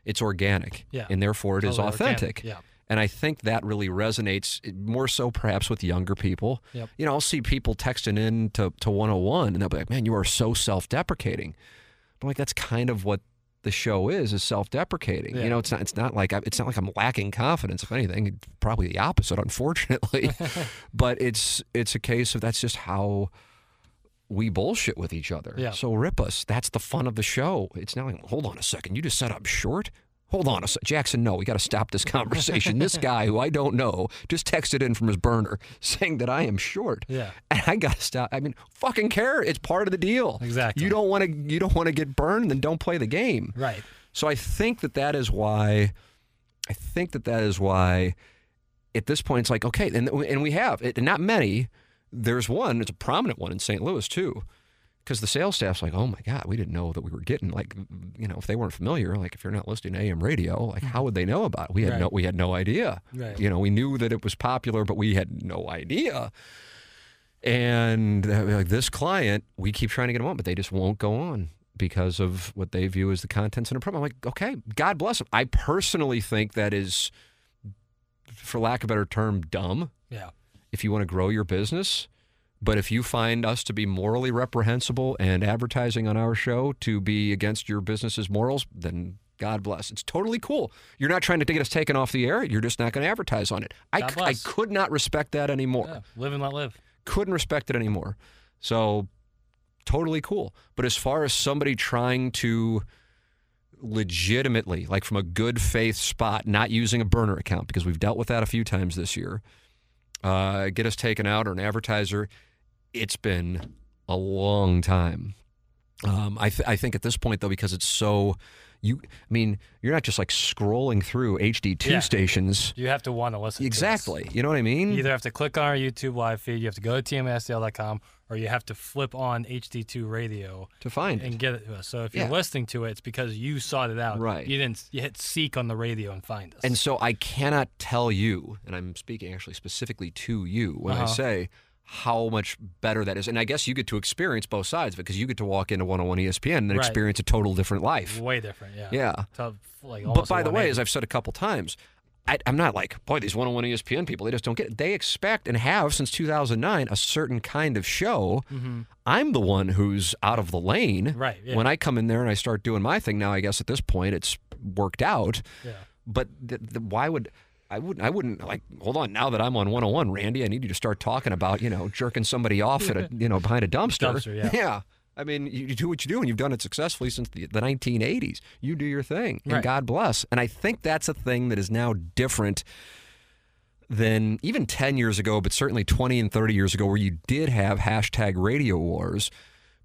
It's organic. Yeah. And therefore it is authentic. Yeah. And I think that really resonates more so perhaps with younger people. Yep. You know, I'll see people texting in to 101, and they'll be like, man, you are so self-deprecating. But that's kind of what the show is self-deprecating. Yeah. You know, it's not like I'm lacking confidence. If anything, probably the opposite, unfortunately. But it's a case of that's just how we bullshit with each other. Yeah. So rip us. That's the fun of the show. It's not like, hold on a second, you just set up short. Hold on a second. Jackson, no, we got to stop this conversation. This guy who I don't know just texted in from his burner saying that I am short. Yeah. And I got to stop. I mean, fucking care. It's part of the deal. Exactly. You don't want to get burned, then don't play the game. Right. So I think that is why at this point it's like, okay, and we have it, and not many. There's one, it's a prominent one in St. Louis too. Because the sales staff's like, oh my God, we didn't know that we were getting if they weren't familiar, if you're not listening to AM radio, how would they know about it? We had right. no idea. Right. You know, we knew that it was popular, but we had no idea. And this client, we keep trying to get them on, but they just won't go on because of what they view as the contents in a program. I'm like, okay, God bless them. I personally think that is, for lack of a better term, dumb. Yeah. If you want to grow your business. But if you find us to be morally reprehensible and advertising on our show to be against your business's morals, then God bless. It's totally cool. You're not trying to get us taken off the air. You're just not going to advertise on it. I could not respect that anymore. Yeah, live and let live. Couldn't respect it anymore. So totally cool. But as far as somebody trying to legitimately, from a good faith spot, not using a burner account, because we've dealt with that a few times this year, get us taken out or an advertiser, it's been a long time. I think at this point, though, because it's so... you're not just scrolling through HD2 stations. You have to want to listen exactly. to us. You know what I mean? You either have to click on our YouTube live feed, you have to go to TMSDL.com, or you have to flip on HD2 radio to find and get it to us. So if you're listening to it, it's because you sought it out. Right. You hit seek on the radio and find us. And so I cannot tell you, and I'm speaking actually specifically to you when I say how much better that is. And I guess you get to experience both sides because you get to walk into 101 ESPN and experience a total different life. Way different, yeah. Yeah. But by the way, as I've said a couple times, I'm not boy, these 101 ESPN people, they just don't get it. They expect and have since 2009 a certain kind of show. Mm-hmm. I'm the one who's out of the lane. Right. Yeah. When I come in there and I start doing my thing now, I guess at this point it's worked out. Yeah. But why would... I wouldn't hold on, now that I'm on 101, Randy, I need you to start talking about, jerking somebody off at behind a dumpster. Yeah. I mean, you do what you do, and you've done it successfully since the 1980s. You do your thing, and God bless. And I think that's a thing that is now different than even 10 years ago, but certainly 20 and 30 years ago, where you did have #radio wars,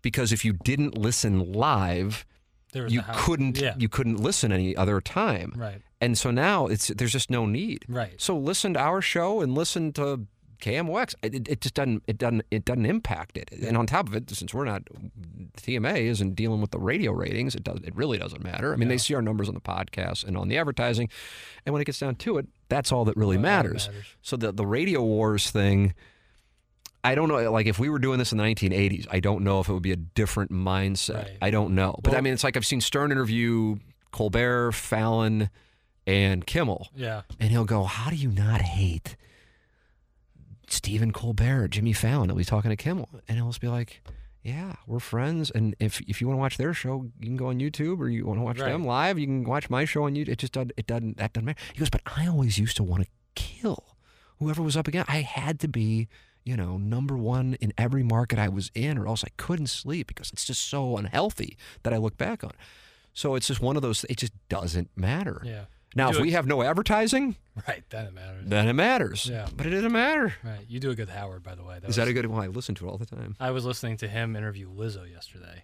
because if you didn't listen live, There was you couldn't listen any other time. Right. And so now there's just no need. Right. So listen to our show and listen to KMOX. It just doesn't impact it. And on top of it, since we're not, TMA isn't dealing with the radio ratings. It really doesn't matter. I mean, they see our numbers on the podcast and on the advertising, and when it gets down to it, that's all that really matters. So the radio wars thing, I don't know. Like if we were doing this in the 1980s, I don't know if it would be a different mindset. Right. I don't know. But I mean, it's like I've seen Stern interview Colbert, Fallon, and Kimmel. Yeah. And he'll go, "How do you not hate Stephen Colbert, Jimmy Fallon?" He'll be talking to Kimmel, and he'll just be like, "Yeah, we're friends. And if you want to watch their show, you can go on YouTube, or you want to watch them live, you can watch my show on YouTube. That doesn't matter." He goes, "But I always used to want to kill whoever was up against. I had to be, number one in every market I was in, or else I couldn't sleep, because it's just so unhealthy that I look back on it." So it's just one of those. It just doesn't matter. Yeah. Now, if we have no advertising, right, then it matters. Yeah. But it doesn't matter. Right. You do a good Howard, by the way. Is that a good one? I listen to it all the time. I was listening to him interview Lizzo yesterday.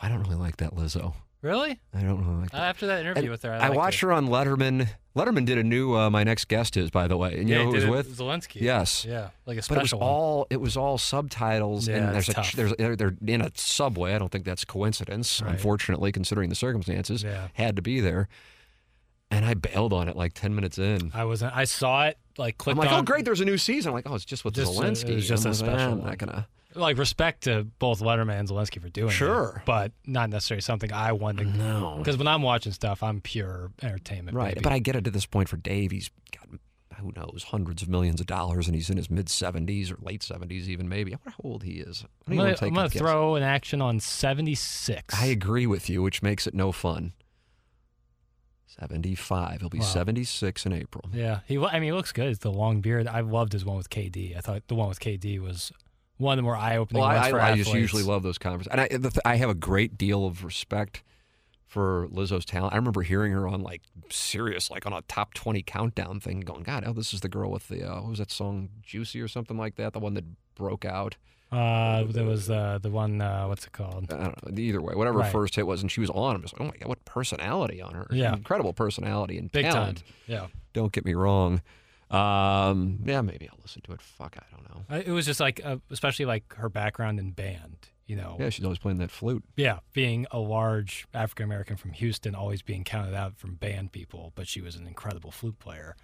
I don't really like that Lizzo. Really? I don't really like that. After that interview with her, I watched her on Letterman. Letterman did a new My Next Guest Is, by the way. And you know who it was with? Zelensky. Yes. Yeah, like a special It was all subtitles, and they're in a subway. I don't think that's coincidence, unfortunately, considering the circumstances. Yeah. Had to be there. And I bailed on it like 10 minutes in. I saw it, clicked on. I'm like, oh, great, there's a new season. I'm like, oh, it's just with Zelensky. It's just a special one. I'm not going to. Respect to both Letterman and Zelensky for doing it. But not necessarily something I wanted to. No. Because when I'm watching stuff, I'm pure entertainment. Right, baby. But I get it at this point for Dave. He's got, who knows, hundreds of millions of dollars, and he's in his mid-70s or late 70s even maybe. I wonder how old he is. I'm going to throw an action on 76. I agree with you, which makes it no fun. 75. He'll be 76 in April. Yeah. He looks good. It's the long beard. I loved his one with KD. I thought the one with KD was one of the more eye-opening ones for athletes. I just usually love those conversations. And I have a great deal of respect for Lizzo's talent. I remember hearing her on, serious, on a top 20 countdown thing, going, God, oh, this is the girl with the, what was that song, Juicy or something like that, the one that broke out. There was the one, what's it called? I don't know. Either way, whatever her first hit was, and she was on. I'm just like, oh my God, what personality on her. Yeah. Incredible personality and big talent. Time. Yeah. Don't get me wrong. Yeah, maybe I'll listen to it. Fuck, I don't know. It was just especially her background in band, Yeah, she's always playing that flute. Yeah, being a large African-American from Houston, always being counted out from band people, but she was an incredible flute player.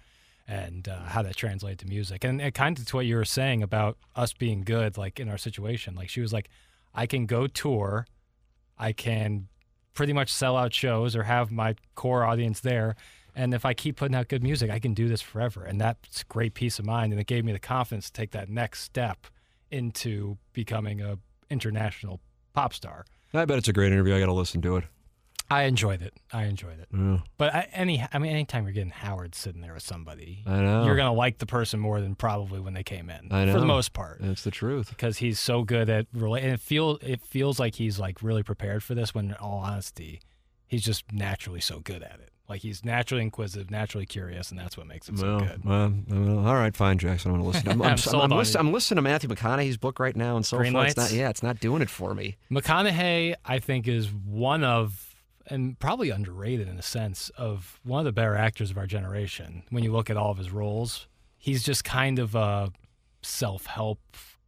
And how that translated to music. And it kind of to what you were saying about us being good, in our situation. She was like, I can go tour, I can pretty much sell out shows or have my core audience there, and if I keep putting out good music, I can do this forever. And that's great peace of mind, and it gave me the confidence to take that next step into becoming a international pop star. I bet it's a great interview. I got to listen to it. I enjoyed it. Yeah. But anytime you're getting Howard sitting there with somebody, I know, you're going to like the person more than probably when they came in, I know, for the most part. That's the truth. Because he's so good at relating. It feels like he's really prepared for this, when in all honesty, he's just naturally so good at it. He's naturally inquisitive, naturally curious, and that's what makes it so good. All right, fine, Jackson. I'm going to listen. I'm listening to Matthew McConaughey's book right now, and so far it's not doing it for me. McConaughey, I think, is one of, and probably underrated in a sense, of one of the better actors of our generation. When you look at all of his roles, he's just kind of a self-help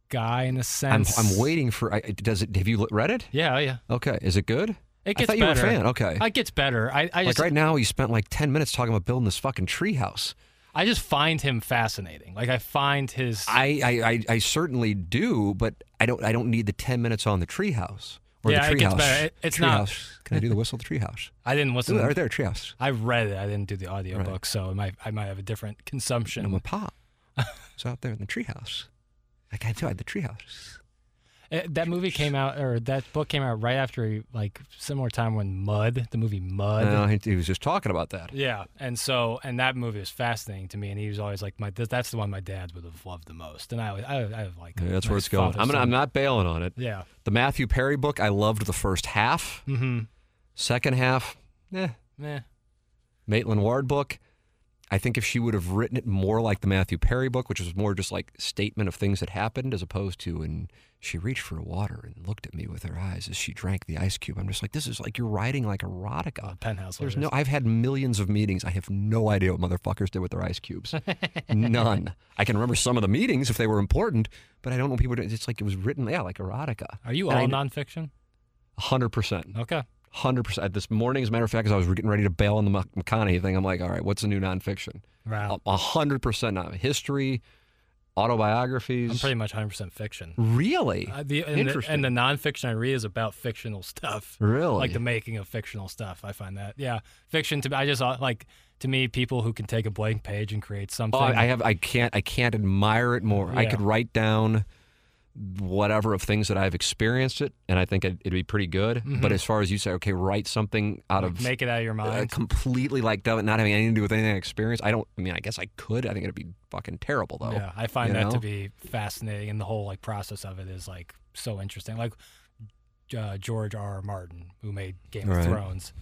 guy in a sense. I'm waiting for. Have you read it? Yeah. Okay. Is it good? It gets better. I thought you were a fan. Okay. It gets better. Right now, he spent 10 minutes talking about building this fucking treehouse. I just find him fascinating. I find his. I certainly do, but I don't need the 10 minutes on the treehouse. Or the treehouse. It gets better. It's not. House. Can I do the whistle of the treehouse? I didn't listen. Right there, treehouse. I read it. I didn't do the audiobook, so I might have a different consumption. And my pop was out there in the treehouse. I had the treehouse. That movie came out, or that book came out right after, similar time when the movie Mud. No, he was just talking about that. Yeah, and that movie was fascinating to me, and he was always like, that's the one my dad would have loved the most, and I that's where it's going. I'm not bailing on it. Yeah. The Matthew Perry book, I loved the first half. Mm-hmm. Second half, eh. Maitland Ward book, I think if she would have written it more like the Matthew Perry book, which was more just like statement of things that happened, as opposed to, and she reached for water and looked at me with her eyes as she drank the ice cube. I'm just like, this is like, you're writing like erotica. Penthouse letters. There's no, I've had millions of meetings. I have no idea what motherfuckers did with their ice cubes. None. I can remember some of the meetings if they were important, but I don't know people. It's like it was written, yeah, like erotica. Are you all nonfiction? 100%. Okay. 100%. This morning, as a matter of fact, as I was getting ready to bail on the McConaughey thing, I'm like, all right, what's the new nonfiction? Wow. 100% now. History, autobiographies. I'm pretty much 100% fiction. Really? Interesting. And the nonfiction I read is about fictional stuff. Really? Like the making of fictional stuff. I find that. Yeah. Fiction, to me, I just like, to me, people who can take a blank page and create something. Oh, I can't admire it more. Yeah. I could write down whatever of things that I've experienced it, and I think it'd be pretty good. Mm-hmm. But as far as you say, okay, write something out of... Make it out of your mind. Completely like that, not having anything to do with anything I experienced. I guess I could. I think it'd be fucking terrible, though. Yeah, I find that to be fascinating, and the whole like process of it is like so interesting. Like George R.R. Martin, who made Game of Thrones,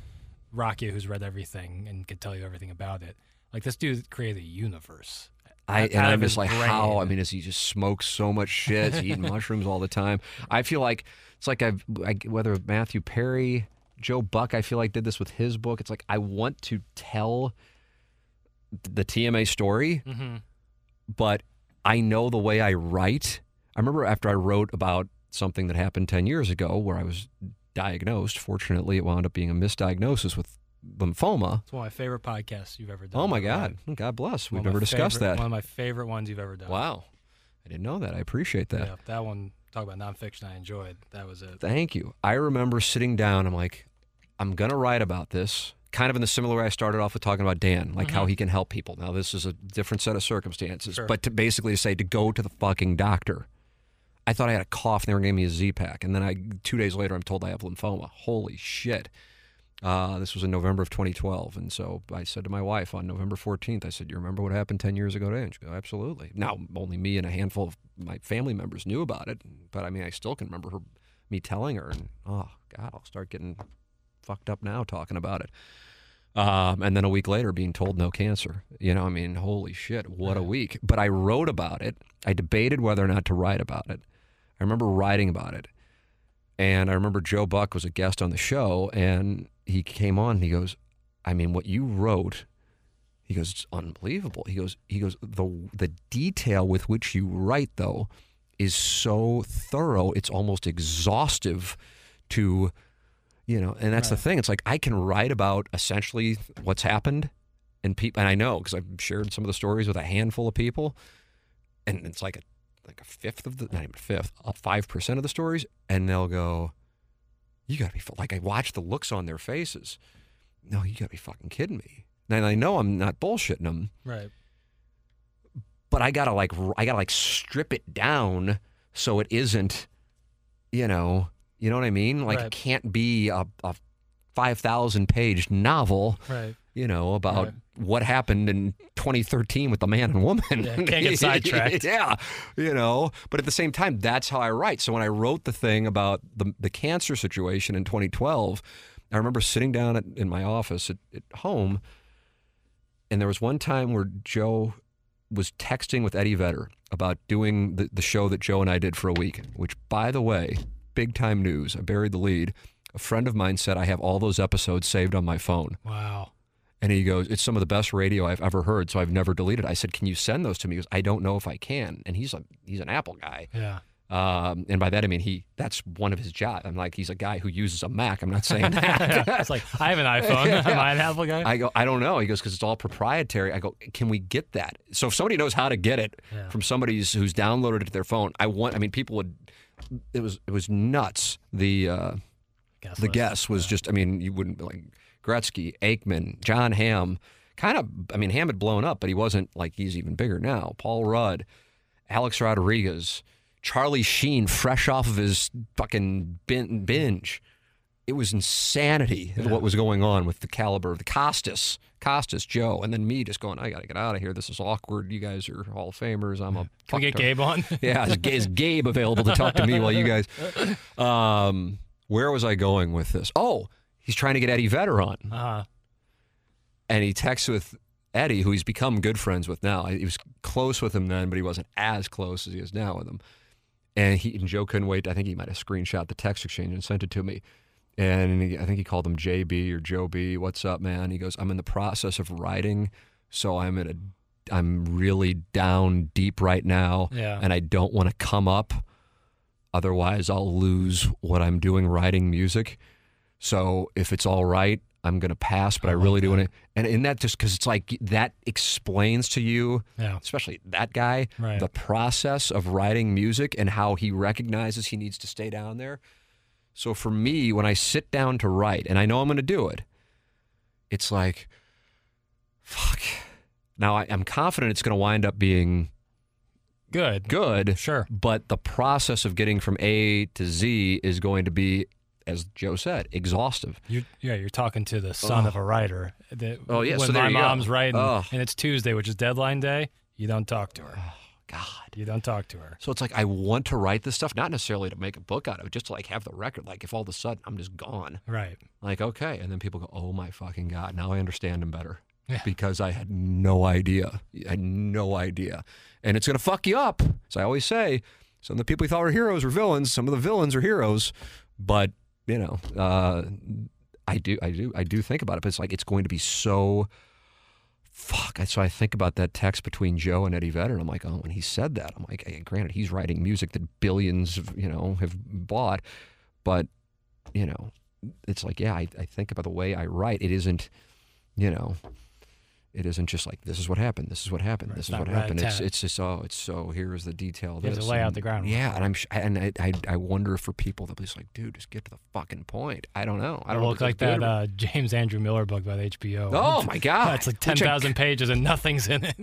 Rocky, who's read everything and could tell you everything about it. Like this dude created a universe. I'm just like, how? Is he just smokes so much shit? Is he eating mushrooms all the time? I feel like it's like whether Matthew Perry, Joe Buck, I feel like did this with his book. It's like I want to tell the TMA story, mm-hmm. but I know the way I write. I remember after I wrote about something that happened 10 years ago where I was diagnosed. Fortunately, it wound up being a misdiagnosis with lymphoma. It's one of my favorite podcasts you've ever done. Oh my God. God bless. We've never discussed that. One of my favorite ones you've ever done. Wow. I didn't know that. I appreciate that. Yeah, that one, talk about nonfiction, I enjoyed. That was it. Thank you. I remember sitting down, I'm like, I'm going to write about this. Kind of in the similar way I started off with talking about Dan, like mm-hmm. how he can help people. Now, this is a different set of circumstances, sure. but to go to the fucking doctor. I thought I had a cough and they were giving me a Z-Pack. And then 2 days later, I'm told I have lymphoma. Holy shit. This was in November of 2012, and so I said to my wife on November 14th, I said, you remember what happened 10 years ago today? And she goes, absolutely. Now, only me and a handful of my family members knew about it, but I still can remember me telling her, and oh, God, I'll start getting fucked up now talking about it. And then a week later being told no cancer. Holy shit, what a week. But I wrote about it. I debated whether or not to write about it. I remember writing about it, and I remember Joe Buck was a guest on the show, and he came on and he goes, what you wrote, he goes, it's unbelievable. He goes, the detail with which you write, though, is so thorough, it's almost exhaustive to, and that's the thing. It's like, I can write about essentially what's happened, and people, and I know, because I've shared some of the stories with a handful of people, and it's like a fifth of the, not even a fifth, 5% of the stories, and they'll go, you gotta be like, I watch the looks on their faces. No, you gotta be fucking kidding me. And I know I'm not bullshitting them, right? But I gotta strip it down so it isn't, you know what I mean? Like It can't be a 5,000-page novel, right? About what happened in 2013 with the man and woman. Yeah, can't get sidetracked. But at the same time, that's how I write. So when I wrote the thing about the cancer situation in 2012, I remember sitting down in my office at home, and there was one time where Joe was texting with Eddie Vedder about doing the show that Joe and I did for a week, which, by the way, big-time news. I buried the lead. A friend of mine said, I have all those episodes saved on my phone. Wow. And he goes, it's some of the best radio I've ever heard, so I've never deleted it. I said, can you send those to me? He goes, I don't know if I can. And he's an Apple guy. Yeah. And by that, that's one of his jobs. I'm like, he's a guy who uses a Mac. I'm not saying that. It's like, I have an iPhone. Yeah. Am I an Apple guy? I go, I don't know. He goes, because it's all proprietary. I go, can we get that? So if somebody knows how to get it from somebody who's downloaded it to their phone, people would, it was nuts. The guess was just, you wouldn't, like, Gretzky, Aikman, John Hamm, Hamm had blown up, but he wasn't, like, he's even bigger now. Paul Rudd, Alex Rodriguez, Charlie Sheen, fresh off of his fucking binge. It was insanity what was going on with the caliber of the Costas, Joe, and then me just going, I got to get out of here. This is awkward. You guys are Hall of Famers. Can we get Gabe on? Yeah, is Gabe available to talk to me while you guys... where was I going with this? Oh, he's trying to get Eddie Vedder on. Uh-huh. And he texts with Eddie, who he's become good friends with now. He was close with him then, but he wasn't as close as he is now with him. And he and Joe couldn't wait. I think he might have screenshot the text exchange and sent it to me. And I think he called him JB or Joe B. What's up, man? He goes, I'm in the process of writing, so I'm really down deep right now, and I don't want to come up. Otherwise, I'll lose what I'm doing writing music. So if it's all right, I'm going to pass, but I really do want to. And that just because it's like that explains to you, especially that guy, the process of writing music and how he recognizes he needs to stay down there. So for me, when I sit down to write, and I know I'm going to do it, it's like, fuck. Now, I'm confident it's going to wind up being good. Sure. But the process of getting from A to Z is going to be, as Joe said, exhaustive. You're talking to the son of a writer. When my mom's writing, and it's Tuesday, which is deadline day, you don't talk to her. Oh, God. You don't talk to her. So it's like I want to write this stuff, not necessarily to make a book out of it, just to like have the record. Like if all of a sudden I'm just gone. Right. Like, okay. And then people go, oh, my fucking God, now I understand him better. Yeah. Because I had no idea. And it's going to fuck you up. As I always say, some of the people you thought were heroes were villains. Some of the villains are heroes. But, you know, I do think about it. But it's like it's going to be so fuck. So I think about that text between Joe and Eddie Vedder. I'm like, oh, when he said that, I'm like, hey, granted, he's writing music that billions of, you know, have bought. But, you know, it's like, yeah, I think about the way I write. It isn't, you know... It isn't just like, this is what happened, right. This is what happened. It's just, here's the detail. You have to lay out the groundwork. Yeah, I wonder for people that was like, dude, just get to the fucking point. I don't know. I don't look like that James Andrew Miller book by the HBO. Oh, my God. It's like 10,000 pages and nothing's in it.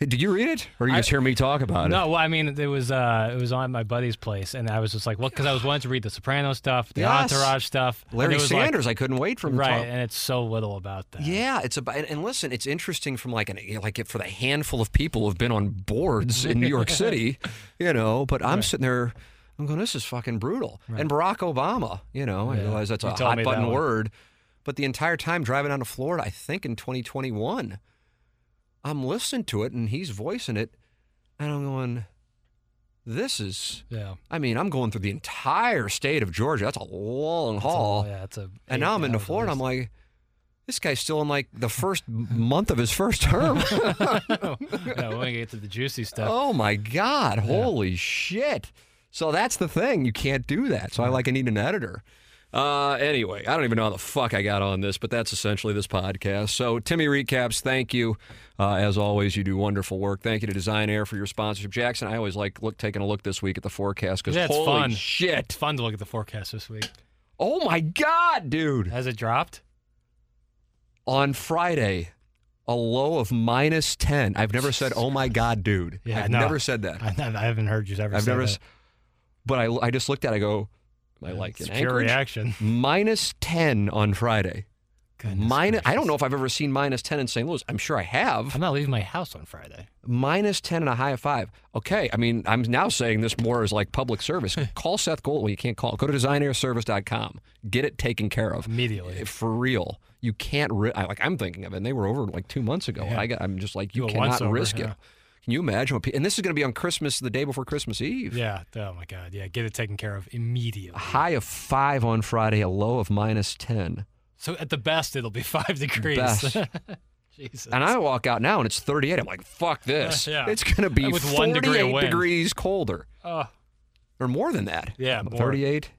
Did you read it? Or you just hear me talk about it? No, well, I mean, it was on my buddy's place, and I was just like, well, because I was wanting to read the Soprano stuff, the Entourage stuff. Larry Sanders, I couldn't wait for him to talk. Right, and it's so little about that. Yeah, it's about, and listen, it's interesting from for the handful of people who've been on boards in New York City, you know, but I'm sitting there, I'm going, this is fucking brutal. Right. And Barack Obama, you know, I realize that's a hot button word, but the entire time driving down to Florida, I think in 2021, I'm listening to it and he's voicing it and I'm going, this is, I mean, I'm going through the entire state of Georgia. That's a long haul. And now I'm into Florida. I'm like, this guy's still in like the first month of his first term. We're going to get to the juicy stuff. Oh my God. Holy shit. So that's the thing. You can't do that. So I need an editor. Anyway, I don't even know how the fuck I got on this, but that's essentially this podcast. So Timmy Recaps, thank you. As always, you do wonderful work. Thank you to Design Air for your sponsorship. Jackson, I always like taking a look this week at the forecast because holy shit. It's fun to look at the forecast this week. Oh my God, dude. Has it dropped? On Friday, a low of -10. I've never said, oh, my God, dude. Yeah, I've never said that. I haven't heard you ever say that. But I just looked at it. I go, I like it. It's pure reaction. -10 on Friday. I don't know if I've ever seen -10 in St. Louis. I'm sure I have. I'm not leaving my house on Friday. -10 and a high of 5. Okay. I mean, I'm now saying this more as like public service. Call Seth Gold. Well, you can't call. Go to designairservice.com. Get it taken care of. Immediately. For real. You can't I'm thinking of it, and they were over like 2 months ago. Yeah. I'm just like, you cannot risk it. Can you imagine? And this is going to be on Christmas, the day before Christmas Eve. Yeah. Oh, my God. Yeah. Get it taken care of immediately. A high of 5 on Friday, a low of -10. So at the best, it'll be 5 degrees. Best. Jesus. And I walk out now, and it's 38. I'm like, fuck this. It's going to be 48 degrees colder. Or more than that. Yeah. 38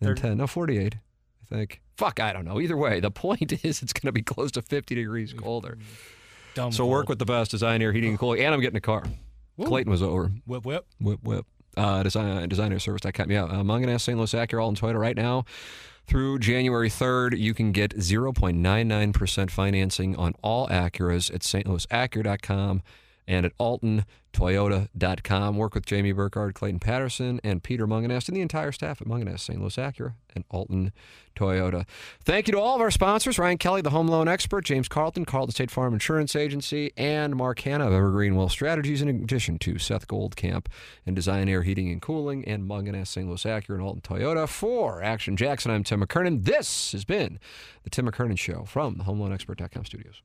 and 10. No, 48, I think. Fuck, I don't know. Either way, the point is it's going to be close to 50 degrees colder. Dumb so work with the best, Design Air Heating and Cooling. And I'm getting a car. Woo. Clayton was over. Whip. Designairservice.com. Yeah, I'm going to ask St. Louis Acura, Alton Toyota right now. Through January 3rd, you can get 0.99% financing on all Acuras at stlouisacura.com and at altontoyota.com. Work with Jamie Burkhardt, Clayton Patterson, and Peter Munganest, and the entire staff at Munganest, St. Louis Acura, and Alton Toyota. Thank you to all of our sponsors, Ryan Kelly, the Home Loan Expert, James Carlton, Carlton State Farm Insurance Agency, and Mark Hanna of Evergreen Wealth Strategies, in addition to Seth Goldcamp and Design Air Heating and Cooling, and Munganest, St. Louis Acura, and Alton Toyota. For Action Jackson, I'm Tim McKernan. This has been The Tim McKernan Show from the HomeLoanExpert.com studios.